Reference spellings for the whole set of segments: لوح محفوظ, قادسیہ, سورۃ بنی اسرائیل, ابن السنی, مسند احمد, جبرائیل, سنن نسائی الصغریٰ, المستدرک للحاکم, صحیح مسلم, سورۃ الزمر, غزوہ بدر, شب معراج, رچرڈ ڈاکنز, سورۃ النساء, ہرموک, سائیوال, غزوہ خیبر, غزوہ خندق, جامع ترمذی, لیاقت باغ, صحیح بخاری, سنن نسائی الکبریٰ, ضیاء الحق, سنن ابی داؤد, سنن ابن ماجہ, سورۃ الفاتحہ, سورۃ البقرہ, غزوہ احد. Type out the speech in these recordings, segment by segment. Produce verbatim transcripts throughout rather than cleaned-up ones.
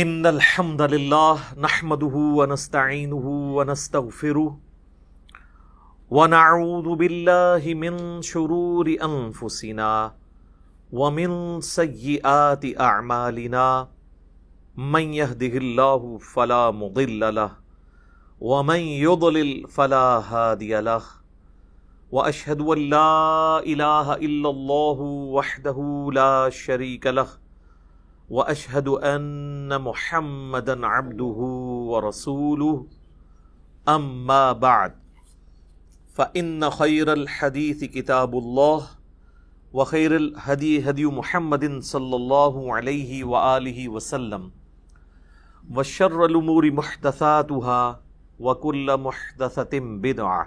ان الحمد للہ نحمده ونستعینه ونستغفره ونعوذ باللہ من شرور انفسنا ومن سیئات اعمالنا من یهده اللہ فلا مضل له ومن یضلل فلا هادی له واشہد ان لا الہ الا اللہ وحدہ لا شریک له واشہد ان محمدا عبدہ ورسولہ اما بعد فان خیر الحدیث کتاب اللہ وخیر الہدی ہدی محمد صلی اللہ علیہ وآلہ وسلم وشر الامور محدثاتہا وکل محدثۃ بدعہ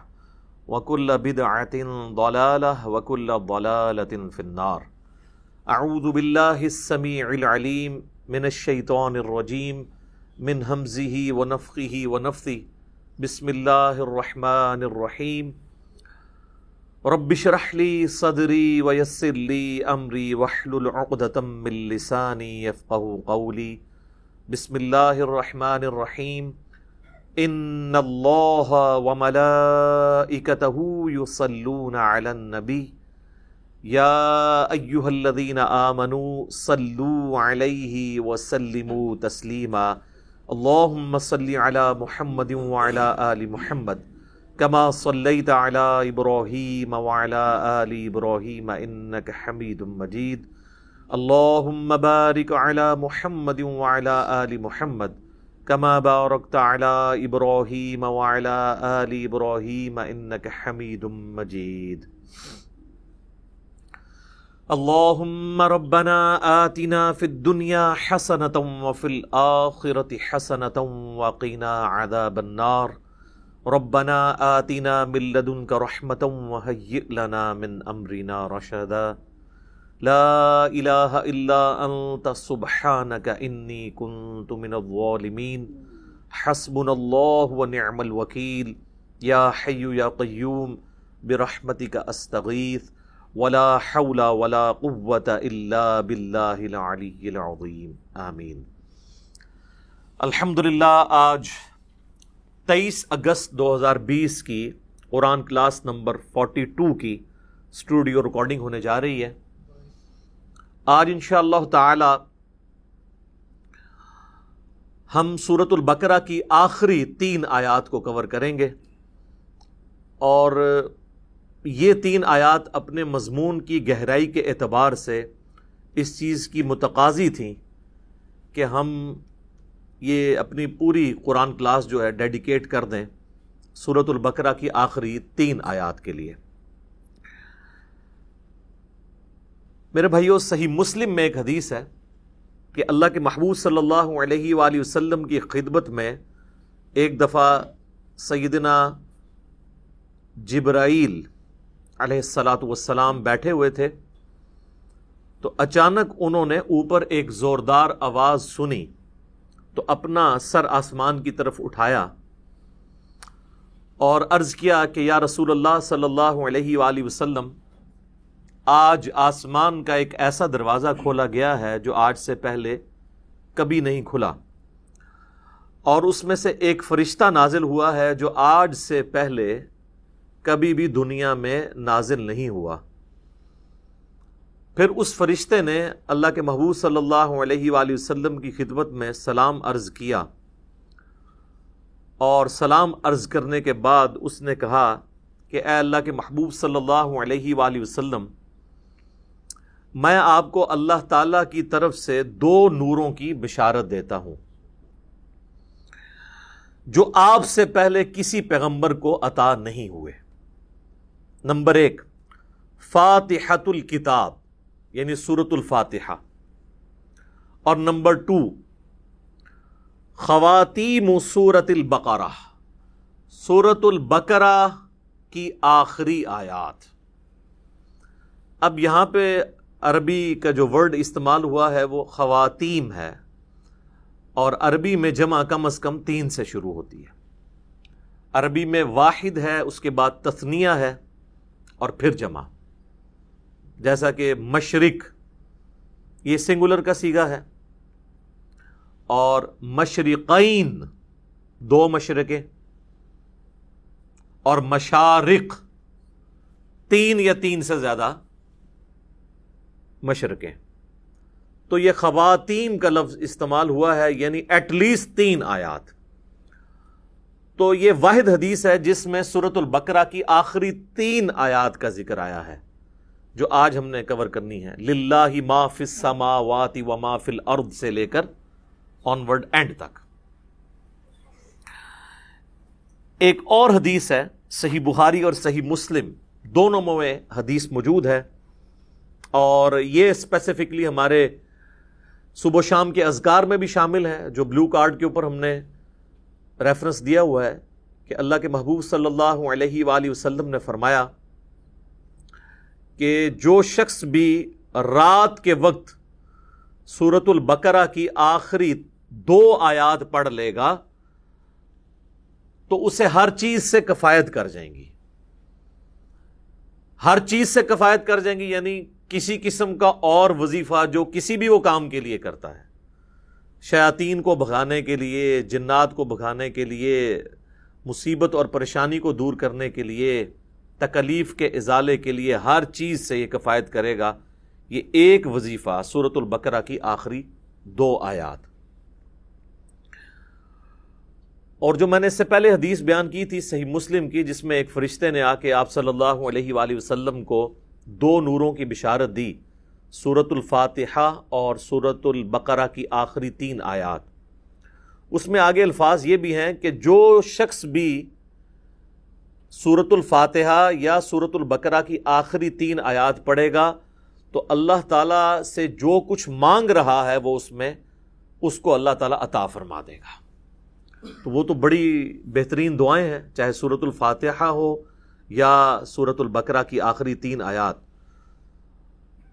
وکل بدعۃ ضلالہ وکل ضلالۃ فی النار۔ اعوذ باللہ السمیع العلیم من الشیطان الرجیم من ہمزہ ونفخہ ونفثہ، بسم اللہ الرحمن الرحیم۔ رب اشرح لی صدری ویسر لی امری واحلل عقدۃ من لسانی یفقہوا قولی، بسم اللہ الرحمن الرحیم۔ ان اللہ وملائکتہ یصلون علی النبی یا ایھا الذین آمنوا صلوا علیہ وسلموا تسلیما، اللہم صل علی محمد وعلی آل محمد کما صلیت علی ابراہیم وعلی آل ابراہیم انک حمید مجید، اللہم بارک علی محمد وعلی آل محمد کما بارکت علی ابراہیم وعلی آل ابراہیم انک حمید مجید۔ اللہم ربنا آتنا فی الدنیا حسنة وفی الآخرة حسنة وقنا عذاب النار، ربنا آتنا من لدنک رحمة وهیئ لنا من امرنا رشدا، لا الہ الا انت سبحانک انی کنت من الظالمین، حسبنا اللہ ونعم الوکیل، یا حی یا قیوم برحمتک استغیث، ولا حول ولا قوة الا باللہ العلی العظیم، آمین۔ الحمدللہ آج تیئیس اگست دو ہزار بیس کی قرآن کلاس نمبر فورٹی ٹو کی اسٹوڈیو ریکارڈنگ ہونے جا رہی ہے۔ آج انشاءاللہ تعالی ہم سورۃ البقرہ کی آخری تین آیات کو کور کریں گے، اور یہ تین آیات اپنے مضمون کی گہرائی کے اعتبار سے اس چیز کی متقاضی تھیں کہ ہم یہ اپنی پوری قرآن کلاس جو ہے ڈیڈیکیٹ کر دیں سورۃ البقرہ کی آخری تین آیات کے لیے۔ میرے بھائیو، صحیح مسلم میں ایک حدیث ہے کہ اللہ کے محبوب صلی اللہ علیہ وآلہ وسلم کی خدمت میں ایک دفعہ سیدنا جبرائیل علیہ الصلاۃ والسلام بیٹھے ہوئے تھے، تو اچانک انہوں نے اوپر ایک زوردار آواز سنی، تو اپنا سر آسمان کی طرف اٹھایا اور عرض کیا کہ یا رسول اللہ صلی اللہ علیہ وآلہ وسلم، آج آسمان کا ایک ایسا دروازہ کھولا گیا ہے جو آج سے پہلے کبھی نہیں کھلا، اور اس میں سے ایک فرشتہ نازل ہوا ہے جو آج سے پہلے کبھی بھی دنیا میں نازل نہیں ہوا۔ پھر اس فرشتے نے اللہ کے محبوب صلی اللہ علیہ وآلہ وسلم کی خدمت میں سلام عرض کیا، اور سلام عرض کرنے کے بعد اس نے کہا کہ اے اللہ کے محبوب صلی اللہ علیہ وآلہ وسلم، میں آپ کو اللہ تعالیٰ کی طرف سے دو نوروں کی بشارت دیتا ہوں جو آپ سے پہلے کسی پیغمبر کو عطا نہیں ہوئے۔ نمبر ایک، فاتحۃ الکتاب یعنی سورۃ الفاتحہ، اور نمبر ٹو، خواتیم سورۃ البقرہ، سورۃ البقرہ کی آخری آیات۔ اب یہاں پہ عربی کا جو ورڈ استعمال ہوا ہے وہ خواتیم ہے، اور عربی میں جمع کم از کم تین سے شروع ہوتی ہے۔ عربی میں واحد ہے، اس کے بعد تثنیہ ہے، اور پھر جمع، جیسا کہ مشرق یہ سنگولر کا صیغہ ہے، اور مشرقین دو مشرقیں اور مشارق تین یا تین سے زیادہ مشرقیں. تو یہ خواتین کا لفظ استعمال ہوا ہے یعنی ایٹ لیسٹ تین آیات. تو یہ واحد حدیث ہے جس میں سورۃ البقرہ کی آخری تین آیات کا ذکر آیا ہے جو آج ہم نے کور کرنی ہے. للہ ما فی السماوات و ما فی الارض سے لے کر آنورڈ اینڈ تک. ایک اور حدیث ہے صحیح بخاری اور صحیح مسلم دونوں میں حدیث موجود ہے, اور یہ اسپیسیفکلی ہمارے صبح و شام کے اذکار میں بھی شامل ہے جو بلو کارڈ کے اوپر ہم نے ریفرنس دیا ہوا ہے کہ اللہ کے محبوب صلی اللہ علیہ وآلہ وسلم نے فرمایا کہ جو شخص بھی رات کے وقت سورۃ البقرہ کی آخری دو آیات پڑھ لے گا تو اسے ہر چیز سے کفایت کر جائیں گی, ہر چیز سے کفایت کر جائیں گی یعنی کسی قسم کا اور وظیفہ جو کسی بھی وہ کام کے لیے کرتا ہے, شیاطین کو بھگانے کے لیے, جنات کو بھگانے کے لیے, مصیبت اور پریشانی کو دور کرنے کے لیے, تکلیف کے ازالے کے لیے, ہر چیز سے یہ کفایت کرے گا. یہ ایک وظیفہ سورۃ البقرہ کی آخری دو آیات. اور جو میں نے اس سے پہلے حدیث بیان کی تھی صحیح مسلم کی, جس میں ایک فرشتے نے آ کے آپ صلی اللہ علیہ وآلہ وسلم کو دو نوروں کی بشارت دی, سورۃ الفاتحہ اور سورۃ البقرہ کی آخری تین آیات. اس میں آگے الفاظ یہ بھی ہیں کہ جو شخص بھی سورۃ الفاتحہ یا سورۃ البقرہ کی آخری تین آیات پڑھے گا تو اللہ تعالیٰ سے جو کچھ مانگ رہا ہے وہ اس میں اس کو اللہ تعالیٰ عطا فرما دے گا. تو وہ تو بڑی بہترین دعائیں ہیں, چاہے سورۃ الفاتحہ ہو یا سورۃ البقرہ کی آخری تین آیات.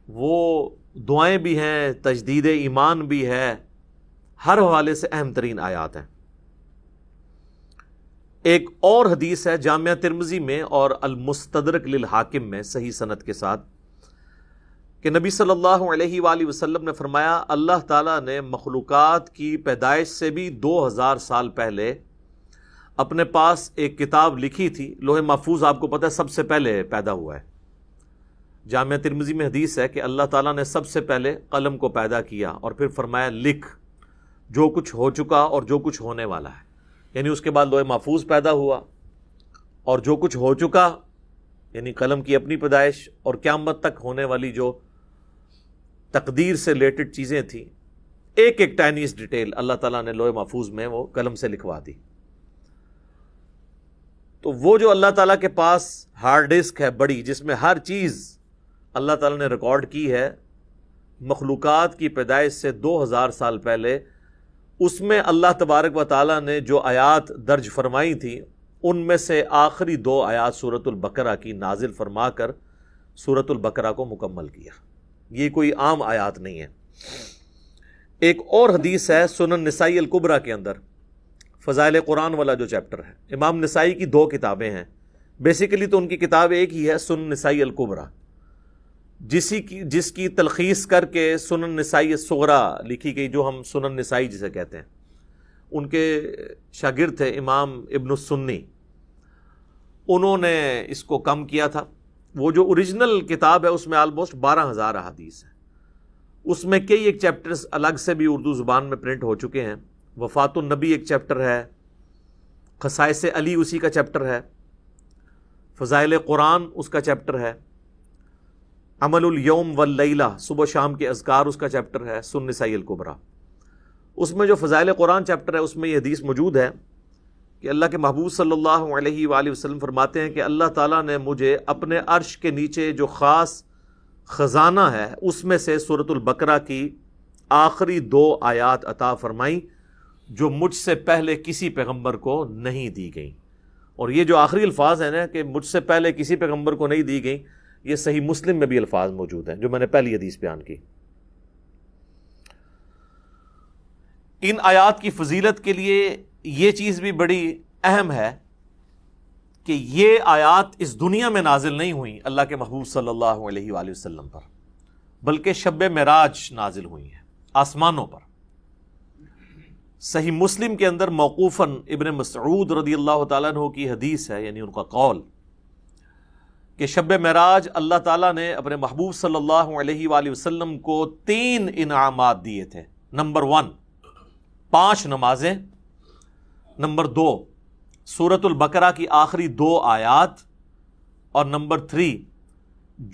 وہ دعائیں بھی ہیں, تجدید ایمان بھی ہے, ہر حوالے سے اہم ترین آیات ہیں. ایک اور حدیث ہے جامع ترمذی میں اور المستدرک للحاکم میں صحیح سند کے ساتھ کہ نبی صلی اللہ علیہ وآلہ وسلم نے فرمایا اللہ تعالیٰ نے مخلوقات کی پیدائش سے بھی دو ہزار سال پہلے اپنے پاس ایک کتاب لکھی تھی. لوح محفوظ آپ کو پتہ ہے سب سے پہلے پیدا ہوا ہے. جامع ترمذی میں حدیث ہے کہ اللہ تعالیٰ نے سب سے پہلے قلم کو پیدا کیا اور پھر فرمایا لکھ جو کچھ ہو چکا اور جو کچھ ہونے والا ہے. یعنی اس کے بعد لوح محفوظ پیدا ہوا اور جو کچھ ہو چکا یعنی قلم کی اپنی پیدائش اور قیامت تک ہونے والی جو تقدیر سے ریلیٹڈ چیزیں تھیں ایک ایک ٹائنیز ڈیٹیل اللہ تعالیٰ نے لوح محفوظ میں وہ قلم سے لکھوا دی. تو وہ جو اللہ تعالیٰ کے پاس ہارڈ ڈسک ہے بڑی جس میں ہر چیز اللہ تعالیٰ نے ریکارڈ کی ہے مخلوقات کی پیدائش سے دو ہزار سال پہلے, اس میں اللہ تبارک و تعالیٰ نے جو آیات درج فرمائی تھیں ان میں سے آخری دو آیات سورۃ البقرہ کی نازل فرما کر سورۃ البقرہ کو مکمل کیا. یہ کوئی عام آیات نہیں ہے. ایک اور حدیث ہے سنن نسائی الکبریٰ کے اندر فضائل قرآن والا جو چیپٹر ہے. امام نسائی کی دو کتابیں ہیں بیسیکلی, تو ان کی کتاب ایک ہی ہے سنن نسائی الکبریٰ جسی کی جس کی تلخیص کر کے سنن نسائی الصغریٰ لکھی گئی, جو ہم سنن نسائی جسے کہتے ہیں. ان کے شاگرد تھے امام ابن السنی, انہوں نے اس کو کم کیا تھا. وہ جو اوریجنل کتاب ہے اس میں آلموسٹ بارہ ہزار احادیث ہیں. اس میں کئی ایک چیپٹرز الگ سے بھی اردو زبان میں پرنٹ ہو چکے ہیں. وفات النبی ایک چیپٹر ہے, خصائص علی اسی کا چیپٹر ہے, فضائل قرآن اس کا چیپٹر ہے, عمل الیوم واللیلہ صبح شام کے اذکار اس کا چیپٹر ہے سنن نسائی الکبریٰ. اس میں جو فضائل قرآن چیپٹر ہے اس میں یہ حدیث موجود ہے کہ اللہ کے محبوب صلی اللہ علیہ وآلہ وسلم فرماتے ہیں کہ اللہ تعالیٰ نے مجھے اپنے عرش کے نیچے جو خاص خزانہ ہے اس میں سے سورۃ البقرہ کی آخری دو آیات عطا فرمائیں جو مجھ سے پہلے کسی پیغمبر کو نہیں دی گئیں. اور یہ جو آخری الفاظ ہیں نا کہ مجھ سے پہلے کسی پیغمبر کو نہیں دی گئیں, یہ صحیح مسلم میں بھی الفاظ موجود ہیں جو میں نے پہلی حدیث بیان کی. ان آیات کی فضیلت کے لیے یہ چیز بھی بڑی اہم ہے کہ یہ آیات اس دنیا میں نازل نہیں ہوئیں اللہ کے محبوب صلی اللہ علیہ وآلہ وسلم پر, بلکہ شب معراج نازل ہوئی ہیں آسمانوں پر. صحیح مسلم کے اندر موقوفاً ابن مسعود رضی اللہ تعالیٰ عنہ کی حدیث ہے، یعنی ان کا قول کہ شب معراج اللہ تعالیٰ نے اپنے محبوب صلی اللہ علیہ وآلہ وسلم کو تین انعامات دیے تھے۔ نمبر ون، پانچ نمازیں۔ نمبر دو، سورۃ البقرہ کی آخری دو آیات۔ اور نمبر تھری،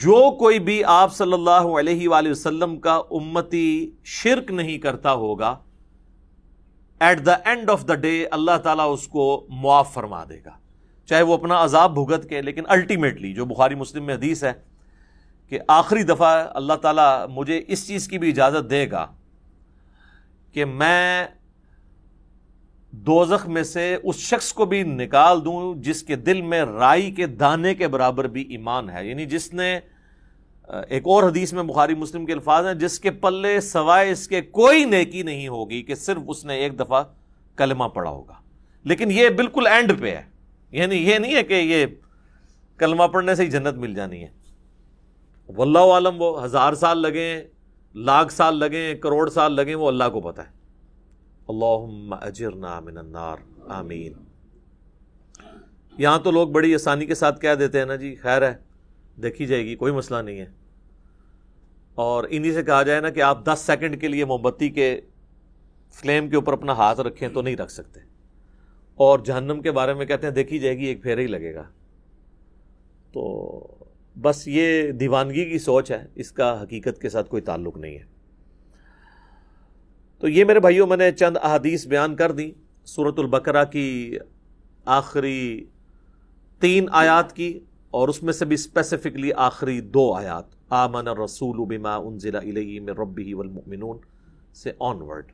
جو کوئی بھی آپ صلی اللہ علیہ وآلہ وسلم کا امتی شرک نہیں کرتا ہوگا، at the end of the day اللہ تعالیٰ اس کو معاف فرما دے گا، چاہے وہ اپنا عذاب بھگت کے، لیکن الٹیمیٹلی، جو بخاری مسلم میں حدیث ہے کہ آخری دفعہ اللہ تعالیٰ مجھے اس چیز کی بھی اجازت دے گا کہ میں دوزخ میں سے اس شخص کو بھی نکال دوں جس کے دل میں رائی کے دانے کے برابر بھی ایمان ہے، یعنی جس نے، ایک اور حدیث میں بخاری مسلم کے الفاظ ہیں، جس کے پلے سوائے اس کے کوئی نیکی نہیں ہوگی کہ صرف اس نے ایک دفعہ کلمہ پڑھا ہوگا۔ لیکن یہ بالکل اینڈ پہ ہے، یعنی یہ نہیں ہے کہ یہ کلمہ پڑھنے سے ہی جنت مل جانی ہے۔ واللہ عالم، وہ ہزار سال لگیں، لاکھ سال لگیں، کروڑ سال لگیں، وہ اللہ کو پتہ ہے۔ اللہم اجرنا من النار، آمین۔ یہاں تو لوگ بڑی آسانی کے ساتھ کہہ دیتے ہیں نا جی، خیر ہے، دیکھی جائے گی، کوئی مسئلہ نہیں ہے، اور انہی سے کہا جائے نا کہ آپ دس سیکنڈ کے لیے موم بتی کے فلیم کے اوپر اپنا ہاتھ رکھیں تو نہیں رکھ سکتے، اور جہنم کے بارے میں کہتے ہیں دیکھی جائے گی، ایک پھیرے ہی لگے گا۔ تو بس یہ دیوانگی کی سوچ ہے، اس کا حقیقت کے ساتھ کوئی تعلق نہیں ہے۔ تو یہ میرے بھائیوں، میں نے چند احادیث بیان کر دی، سورۃ البقرہ کی آخری تین آیات کی، اور اس میں سے بھی اسپیسیفکلی آخری دو آیات، آمن الرسول بما انزل الیہ من ربہ والمؤمنون سے آن ورڈ۔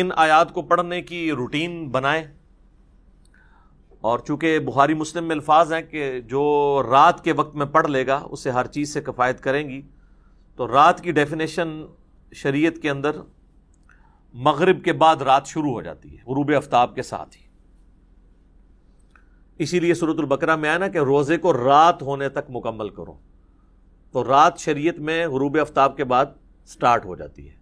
ان آیات کو پڑھنے کی روٹین بنائیں، اور چونکہ بخاری مسلم میں الفاظ ہیں کہ جو رات کے وقت میں پڑھ لے گا اسے ہر چیز سے کفایت کریں گی، تو رات کی ڈیفینیشن شریعت کے اندر مغرب کے بعد رات شروع ہو جاتی ہے، غروب آفتاب کے ساتھ ہی۔ اسی لیے سورۃ البقرہ میں آیا نا کہ روزے کو رات ہونے تک مکمل کرو، تو رات شریعت میں غروب آفتاب کے بعد سٹارٹ ہو جاتی ہے،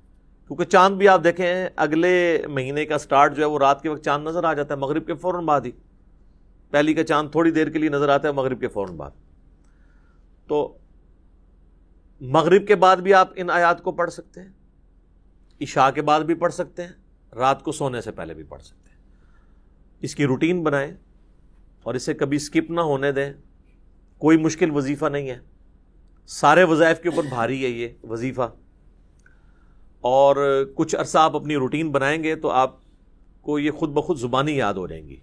کیونکہ چاند بھی آپ دیکھیں اگلے مہینے کا سٹارٹ جو ہے وہ رات کے وقت چاند نظر آ جاتا ہے، مغرب کے فوراً بعد ہی، پہلی کا چاند تھوڑی دیر کے لیے نظر آتا ہے مغرب کے فوراً بعد۔ تو مغرب کے بعد بھی آپ ان آیات کو پڑھ سکتے ہیں، عشاء کے بعد بھی پڑھ سکتے ہیں، رات کو سونے سے پہلے بھی پڑھ سکتے ہیں۔ اس کی روٹین بنائیں اور اسے کبھی سکپ نہ ہونے دیں، کوئی مشکل وظیفہ نہیں ہے، سارے وظائف کے اوپر بھاری ہے یہ وظیفہ۔ اور کچھ عرصہ آپ اپنی روٹین بنائیں گے تو آپ کو یہ خود بخود زبانی یاد ہو جائیں گی،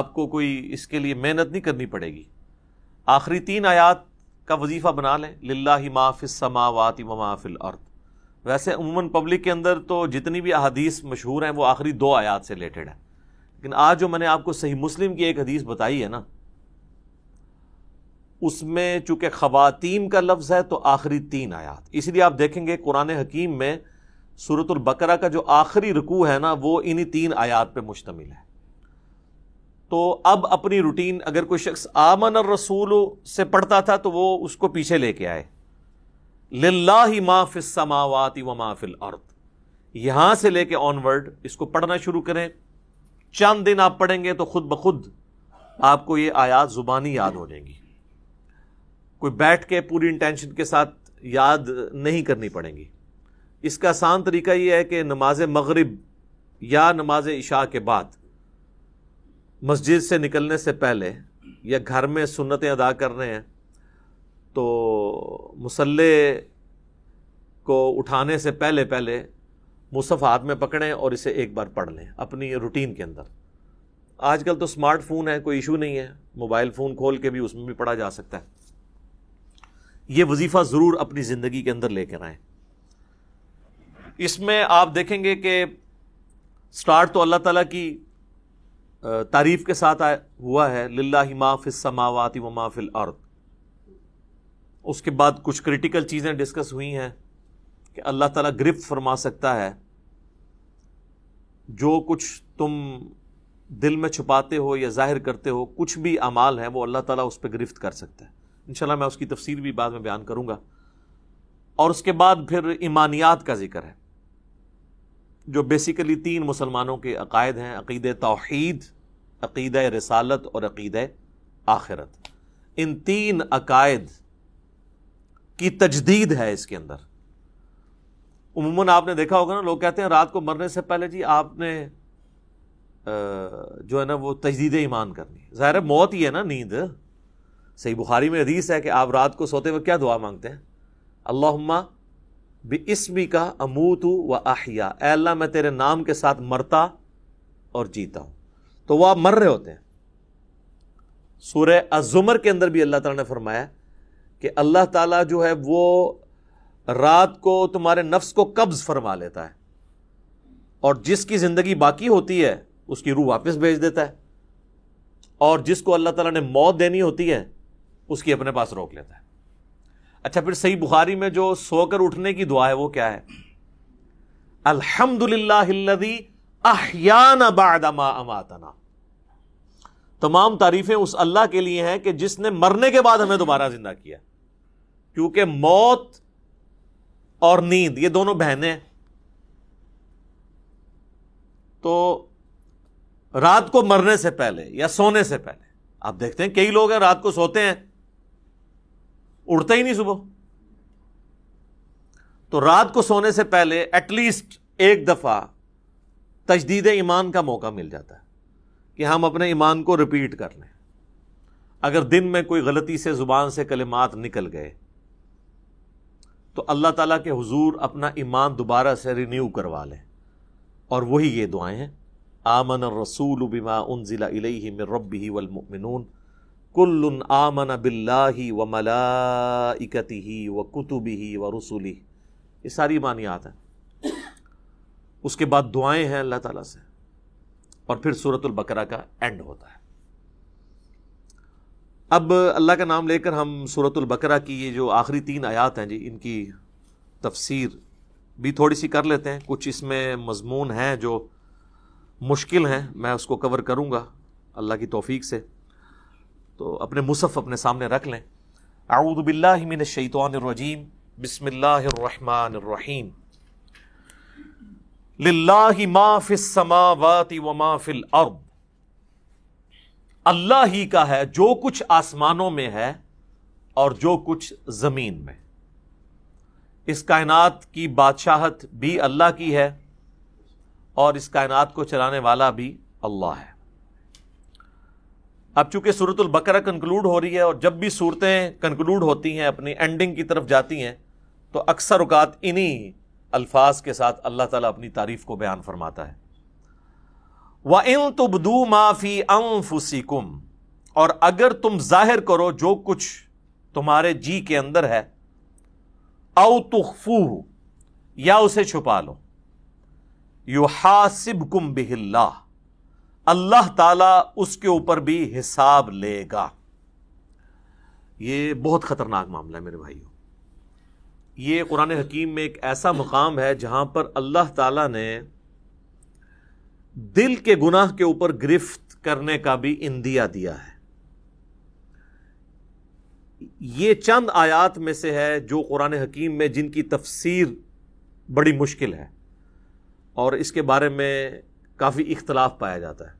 آپ کو کوئی اس کے لیے محنت نہیں کرنی پڑے گی۔ آخری تین آیات کا وظیفہ بنا لیں، للہ ما فی السماوات و ما فی الارض۔ ویسے عموماً پبلک کے اندر تو جتنی بھی احادیث مشہور ہیں وہ آخری دو آیات سے ریلیٹڈ ہے، لیکن آج جو میں نے آپ کو صحیح مسلم کی ایک حدیث بتائی ہے نا، اس میں چونکہ خواتین کا لفظ ہے تو آخری تین آیات، اسی لیے آپ دیکھیں گے قرآن حکیم میں سورۃ البقرہ کا جو آخری رکوع ہے نا وہ انہی تین آیات پہ مشتمل ہے۔ تو اب اپنی روٹین، اگر کوئی شخص آمن الرسول سے پڑھتا تھا تو وہ اس کو پیچھے لے کے آئے، للہ ما فی السماوات و ما فی الارض، یہاں سے لے کے آن ورڈ اس کو پڑھنا شروع کریں۔ چند دن آپ پڑھیں گے تو خود بخود آپ کو یہ آیات زبانی یاد ہو جائیں گی، کوئی بیٹھ کے پوری انٹینشن کے ساتھ یاد نہیں کرنی پڑیں گی۔ اس کا آسان طریقہ یہ ہے کہ نماز مغرب یا نماز عشاء کے بعد، مسجد سے نکلنے سے پہلے، یا گھر میں سنتیں ادا کرنے ہیں تو مصلے کو اٹھانے سے پہلے پہلے مصحف ہاتھ میں پکڑیں اور اسے ایک بار پڑھ لیں اپنی روٹین کے اندر۔ آج کل تو سمارٹ فون ہے، کوئی ایشو نہیں ہے، موبائل فون کھول کے بھی اس میں بھی پڑھا جا سکتا ہے۔ یہ وظیفہ ضرور اپنی زندگی کے اندر لے کر آئیں۔ اس میں آپ دیکھیں گے کہ سٹارٹ تو اللہ تعالیٰ کی تعریف کے ساتھ ہوا ہے، للہ ما فی السماوات و ما فی الارض۔ اس کے بعد کچھ کریٹیکل چیزیں ڈسکس ہوئی ہیں کہ اللہ تعالیٰ گرفت فرما سکتا ہے جو کچھ تم دل میں چھپاتے ہو یا ظاہر کرتے ہو، کچھ بھی اعمال ہیں وہ اللہ تعالیٰ اس پہ گرفت کر سکتا ہے۔ انشاءاللہ میں اس کی تفسیر بھی بعد میں بیان کروں گا۔ اور اس کے بعد پھر ایمانیات کا ذکر ہے، جو بیسیکلی تین مسلمانوں کے عقائد ہیں، عقیدہ توحید، عقیدہ رسالت اور عقیدہ آخرت. ان تین عقائد کی تجدید ہے اس کے اندر. عموماً آپ نے دیکھا ہوگا نا، لوگ کہتے ہیں رات کو مرنے سے پہلے جی آپ نے جو ہے نا وہ تجدید ایمان کرنی ہے. ظاہر ہے موت ہی ہے نا نیند. صحیح بخاری میں حدیث ہے کہ آپ رات کو سوتے ہوئے کیا دعا مانگتے ہیں؟ اللہم باسمک اموت و احیا، اے اللہ میں تیرے نام کے ساتھ مرتا اور جیتا ہوں. تو وہ آپ مر رہے ہوتے ہیں. سورہ الزمر کے اندر بھی اللہ تعالیٰ نے فرمایا کہ اللہ تعالیٰ جو ہے وہ رات کو تمہارے نفس کو قبض فرما لیتا ہے، اور جس کی زندگی باقی ہوتی ہے اس کی روح واپس بھیج دیتا ہے، اور جس کو اللہ تعالیٰ نے موت دینی ہوتی ہے اس کی اپنے پاس روک لیتا ہے. اچھا، پھر صحیح بخاری میں جو سو کر اٹھنے کی دعا ہے وہ کیا ہے؟ الحمدللہ الذی احیانا بعد ما اماتنا. تمام تعریفیں اس اللہ کے لیے ہیں کہ جس نے مرنے کے بعد ہمیں دوبارہ زندہ کیا، کیونکہ موت اور نیند یہ دونوں بہنیں. تو رات کو مرنے سے پہلے یا سونے سے پہلے آپ دیکھتے ہیں کئی لوگ ہیں رات کو سوتے ہیں، اٹھتے ہی نہیں صبح. تو رات کو سونے سے پہلے ایٹ لیسٹ ایک دفعہ تجدید ایمان کا موقع مل جاتا ہے کہ ہم اپنے ایمان کو ریپیٹ کر لیں. اگر دن میں کوئی غلطی سے زبان سے کلمات نکل گئے تو اللہ تعالیٰ کے حضور اپنا ایمان دوبارہ سے رینیو کروا لیں، اور وہی یہ دعائیں ہیں. آمن الرسول بما انزل الیہ من ربہ والمؤمنون کل آمن باللہ وملائکتہ وکتبہ ورسلہ. یہ ساری معنیات ہیں. اس کے بعد دعائیں ہیں اللہ تعالیٰ سے، اور پھر سورۃ البقرہ کا اینڈ ہوتا ہے. اب اللہ کا نام لے کر ہم سورۃ البقرہ کی یہ جو آخری تین آیات ہیں جی، ان کی تفسیر بھی تھوڑی سی کر لیتے ہیں. کچھ اس میں مضمون ہیں جو مشکل ہیں، میں اس کو کور کروں گا اللہ کی توفیق سے. تو اپنے مصحف اپنے سامنے رکھ لیں. اعوذ باللہ من الشیطان الرجیم، بسم اللہ الرحمن الرحیم. للہ ما فی السماوات و ما فی الارض، اللہ ہی کا ہے جو کچھ آسمانوں میں ہے اور جو کچھ زمین میں. اس کائنات کی بادشاہت بھی اللہ کی ہے، اور اس کائنات کو چلانے والا بھی اللہ ہے. اب چونکہ سورۃ البقرہ کنکلوڈ ہو رہی ہے، اور جب بھی صورتیں کنکلوڈ ہوتی ہیں اپنی اینڈنگ کی طرف جاتی ہیں تو اکثر اوقات انہی الفاظ کے ساتھ اللہ تعالیٰ اپنی تعریف کو بیان فرماتا ہے. وَإِن تُبْدُوا مَا فِي أَنفُسِكُمْ، اور اگر تم ظاہر کرو جو کچھ تمہارے جی کے اندر ہے، او تخفوہ، یا اسے چھپا لو، یحاسبکم بہ اللہ، اللہ تعالیٰ اس کے اوپر بھی حساب لے گا. یہ بہت خطرناک معاملہ ہے میرے بھائیوں. یہ قرآن حکیم میں ایک ایسا مقام ہے جہاں پر اللہ تعالیٰ نے دل کے گناہ کے اوپر گرفت کرنے کا بھی اندیہ دیا ہے. یہ چند آیات میں سے ہے جو قرآن حکیم میں جن کی تفسیر بڑی مشکل ہے، اور اس کے بارے میں کافی اختلاف پایا جاتا ہے.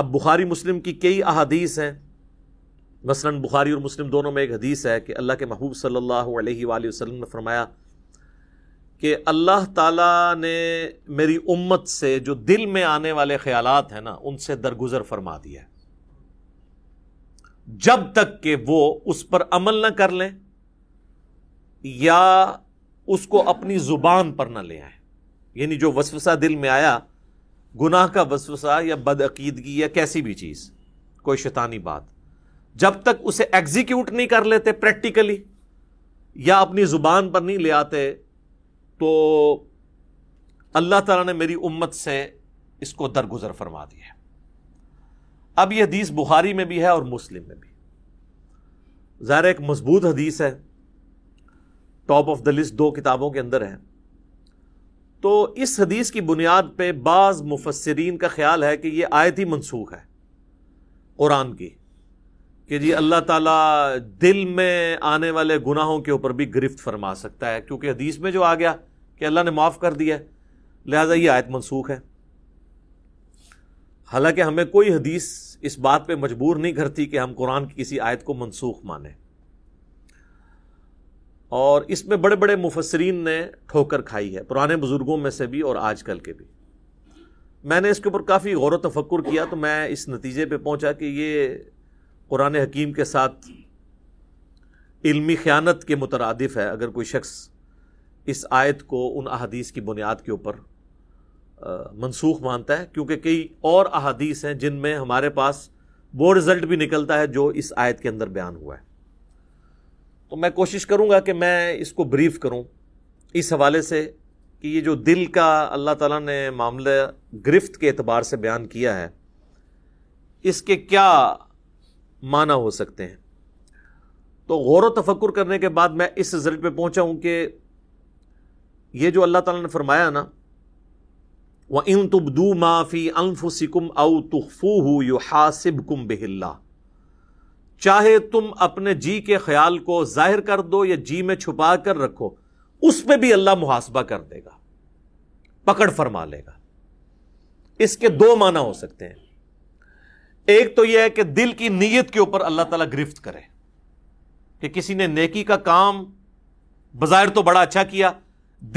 اب بخاری مسلم کی کئی احادیث ہیں، مثلاً بخاری اور مسلم دونوں میں ایک حدیث ہے کہ اللہ کے محبوب صلی اللہ علیہ وآلہ وسلم نے فرمایا کہ اللہ تعالیٰ نے میری امت سے جو دل میں آنے والے خیالات ہیں نا ان سے درگزر فرما دیا ہے، جب تک کہ وہ اس پر عمل نہ کر لیں یا اس کو اپنی زبان پر نہ لے آئیں. یعنی جو وسوسہ دل میں آیا، گناہ کا وسوسہ یا بدعقیدگی یا کیسی بھی چیز، کوئی شیطانی بات، جب تک اسے ایگزیکیوٹ نہیں کر لیتے پریکٹیکلی یا اپنی زبان پر نہیں لے آتے، تو اللہ تعالیٰ نے میری امت سے اس کو درگزر فرما دی ہے. اب یہ حدیث بخاری میں بھی ہے اور مسلم میں بھی. ظاہر ایک مضبوط حدیث ہے، ٹاپ آف دا لسٹ دو کتابوں کے اندر ہے. تو اس حدیث کی بنیاد پہ بعض مفسرین کا خیال ہے کہ یہ آیت ہی منسوخ ہے قرآن کی، کہ جی اللہ تعالیٰ دل میں آنے والے گناہوں کے اوپر بھی گرفت فرما سکتا ہے، کیونکہ حدیث میں جو آ گیا کہ اللہ نے معاف کر دیا ہے، لہٰذا یہ آیت منسوخ ہے۔ حالانکہ ہمیں کوئی حدیث اس بات پہ مجبور نہیں کرتی کہ ہم قرآن کی کسی آیت کو منسوخ مانیں، اور اس میں بڑے بڑے مفسرین نے ٹھوکر کھائی ہے، پرانے بزرگوں میں سے بھی اور آج کل کے بھی۔ میں نے اس کے اوپر کافی غور و تفکر کیا تو میں اس نتیجے پہ پہنچا کہ یہ قرآن حکیم کے ساتھ علمی خیانت کے مترادف ہے اگر کوئی شخص اس آیت کو ان احادیث کی بنیاد کے اوپر منسوخ مانتا ہے، کیونکہ کئی اور احادیث ہیں جن میں ہمارے پاس وہ رزلٹ بھی نکلتا ہے جو اس آیت کے اندر بیان ہوا ہے۔ تو میں کوشش کروں گا کہ میں اس کو بریف کروں اس حوالے سے کہ یہ جو دل کا اللہ تعالیٰ نے معاملہ گرفت کے اعتبار سے بیان کیا ہے، اس کے کیا معنی ہو سکتے ہیں۔ تو غور و تفکر کرنے کے بعد میں اس رزلٹ پہ پہنچا ہوں کہ یہ جو اللہ تعالیٰ نے فرمایا نا، وَإِن تُبْدُوا مَا فِي أَنفُسِكُمْ أَوْ تُخْفُوهُ يُحَاسِبْكُمْ بِهِ اللَّهُ، چاہے تم اپنے جی کے خیال کو ظاہر کر دو یا جی میں چھپا کر رکھو، اس پہ بھی اللہ محاسبہ کر دے گا، پکڑ فرما لے گا۔ اس کے دو معنی ہو سکتے ہیں، ایک تو یہ ہے کہ دل کی نیت کے اوپر اللہ تعالیٰ گرفت کرے کہ کسی نے نیکی کا کام بظاہر تو بڑا اچھا کیا،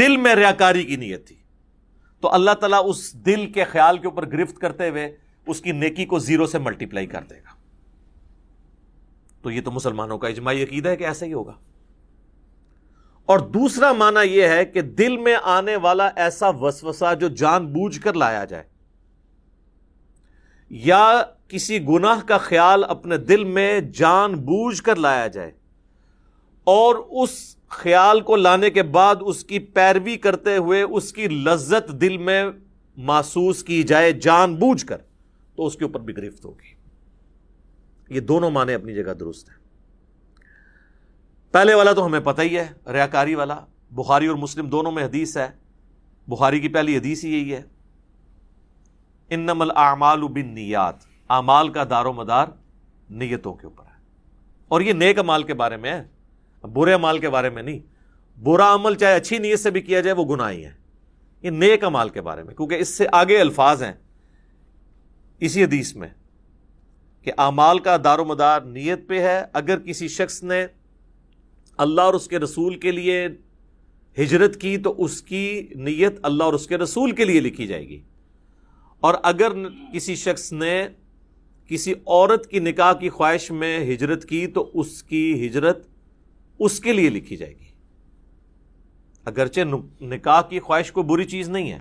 دل میں ریاکاری کی نیت تھی، تو اللہ تعالیٰ اس دل کے خیال کے اوپر گرفت کرتے ہوئے اس کی نیکی کو زیرو سے ملٹی پلائی کر دے گا۔ تو یہ تو مسلمانوں کا اجماعی عقیدہ ہے کہ ایسا ہی ہوگا۔ اور دوسرا معنی یہ ہے کہ دل میں آنے والا ایسا وسوسہ جو جان بوجھ کر لایا جائے، یا کسی گناہ کا خیال اپنے دل میں جان بوجھ کر لایا جائے، اور اس خیال کو لانے کے بعد اس کی پیروی کرتے ہوئے اس کی لذت دل میں محسوس کی جائے جان بوجھ کر، تو اس کے اوپر بھی گرفت ہوگی۔ یہ دونوں معنی اپنی جگہ درست ہیں۔ پہلے والا تو ہمیں پتہ ہی ہے، ریاکاری والا، بخاری اور مسلم دونوں میں حدیث ہے، بخاری کی پہلی حدیث ہی یہی ہے، انما الاعمال بالنیات، اعمال کا دار و مدار نیتوں کے اوپر ہے، اور یہ نیک اعمال کے بارے میں ہے، برے اعمال کے بارے میں نہیں۔ برا عمل چاہے اچھی نیت سے بھی کیا جائے وہ گناہ ہی ہے، یہ نیک اعمال کے بارے میں، کیونکہ اس سے آگے الفاظ ہیں اسی حدیث میں کہ اعمال کا دار و مدار نیت پہ ہے۔ اگر کسی شخص نے اللہ اور اس کے رسول کے لیے ہجرت کی تو اس کی نیت اللہ اور اس کے رسول کے لیے لکھی جائے گی، اور اگر کسی شخص نے کسی عورت کی نکاح کی خواہش میں ہجرت کی تو اس کی ہجرت اس کے لیے لکھی جائے گی۔ اگرچہ نکاح کی خواہش کوئی بری چیز نہیں ہے،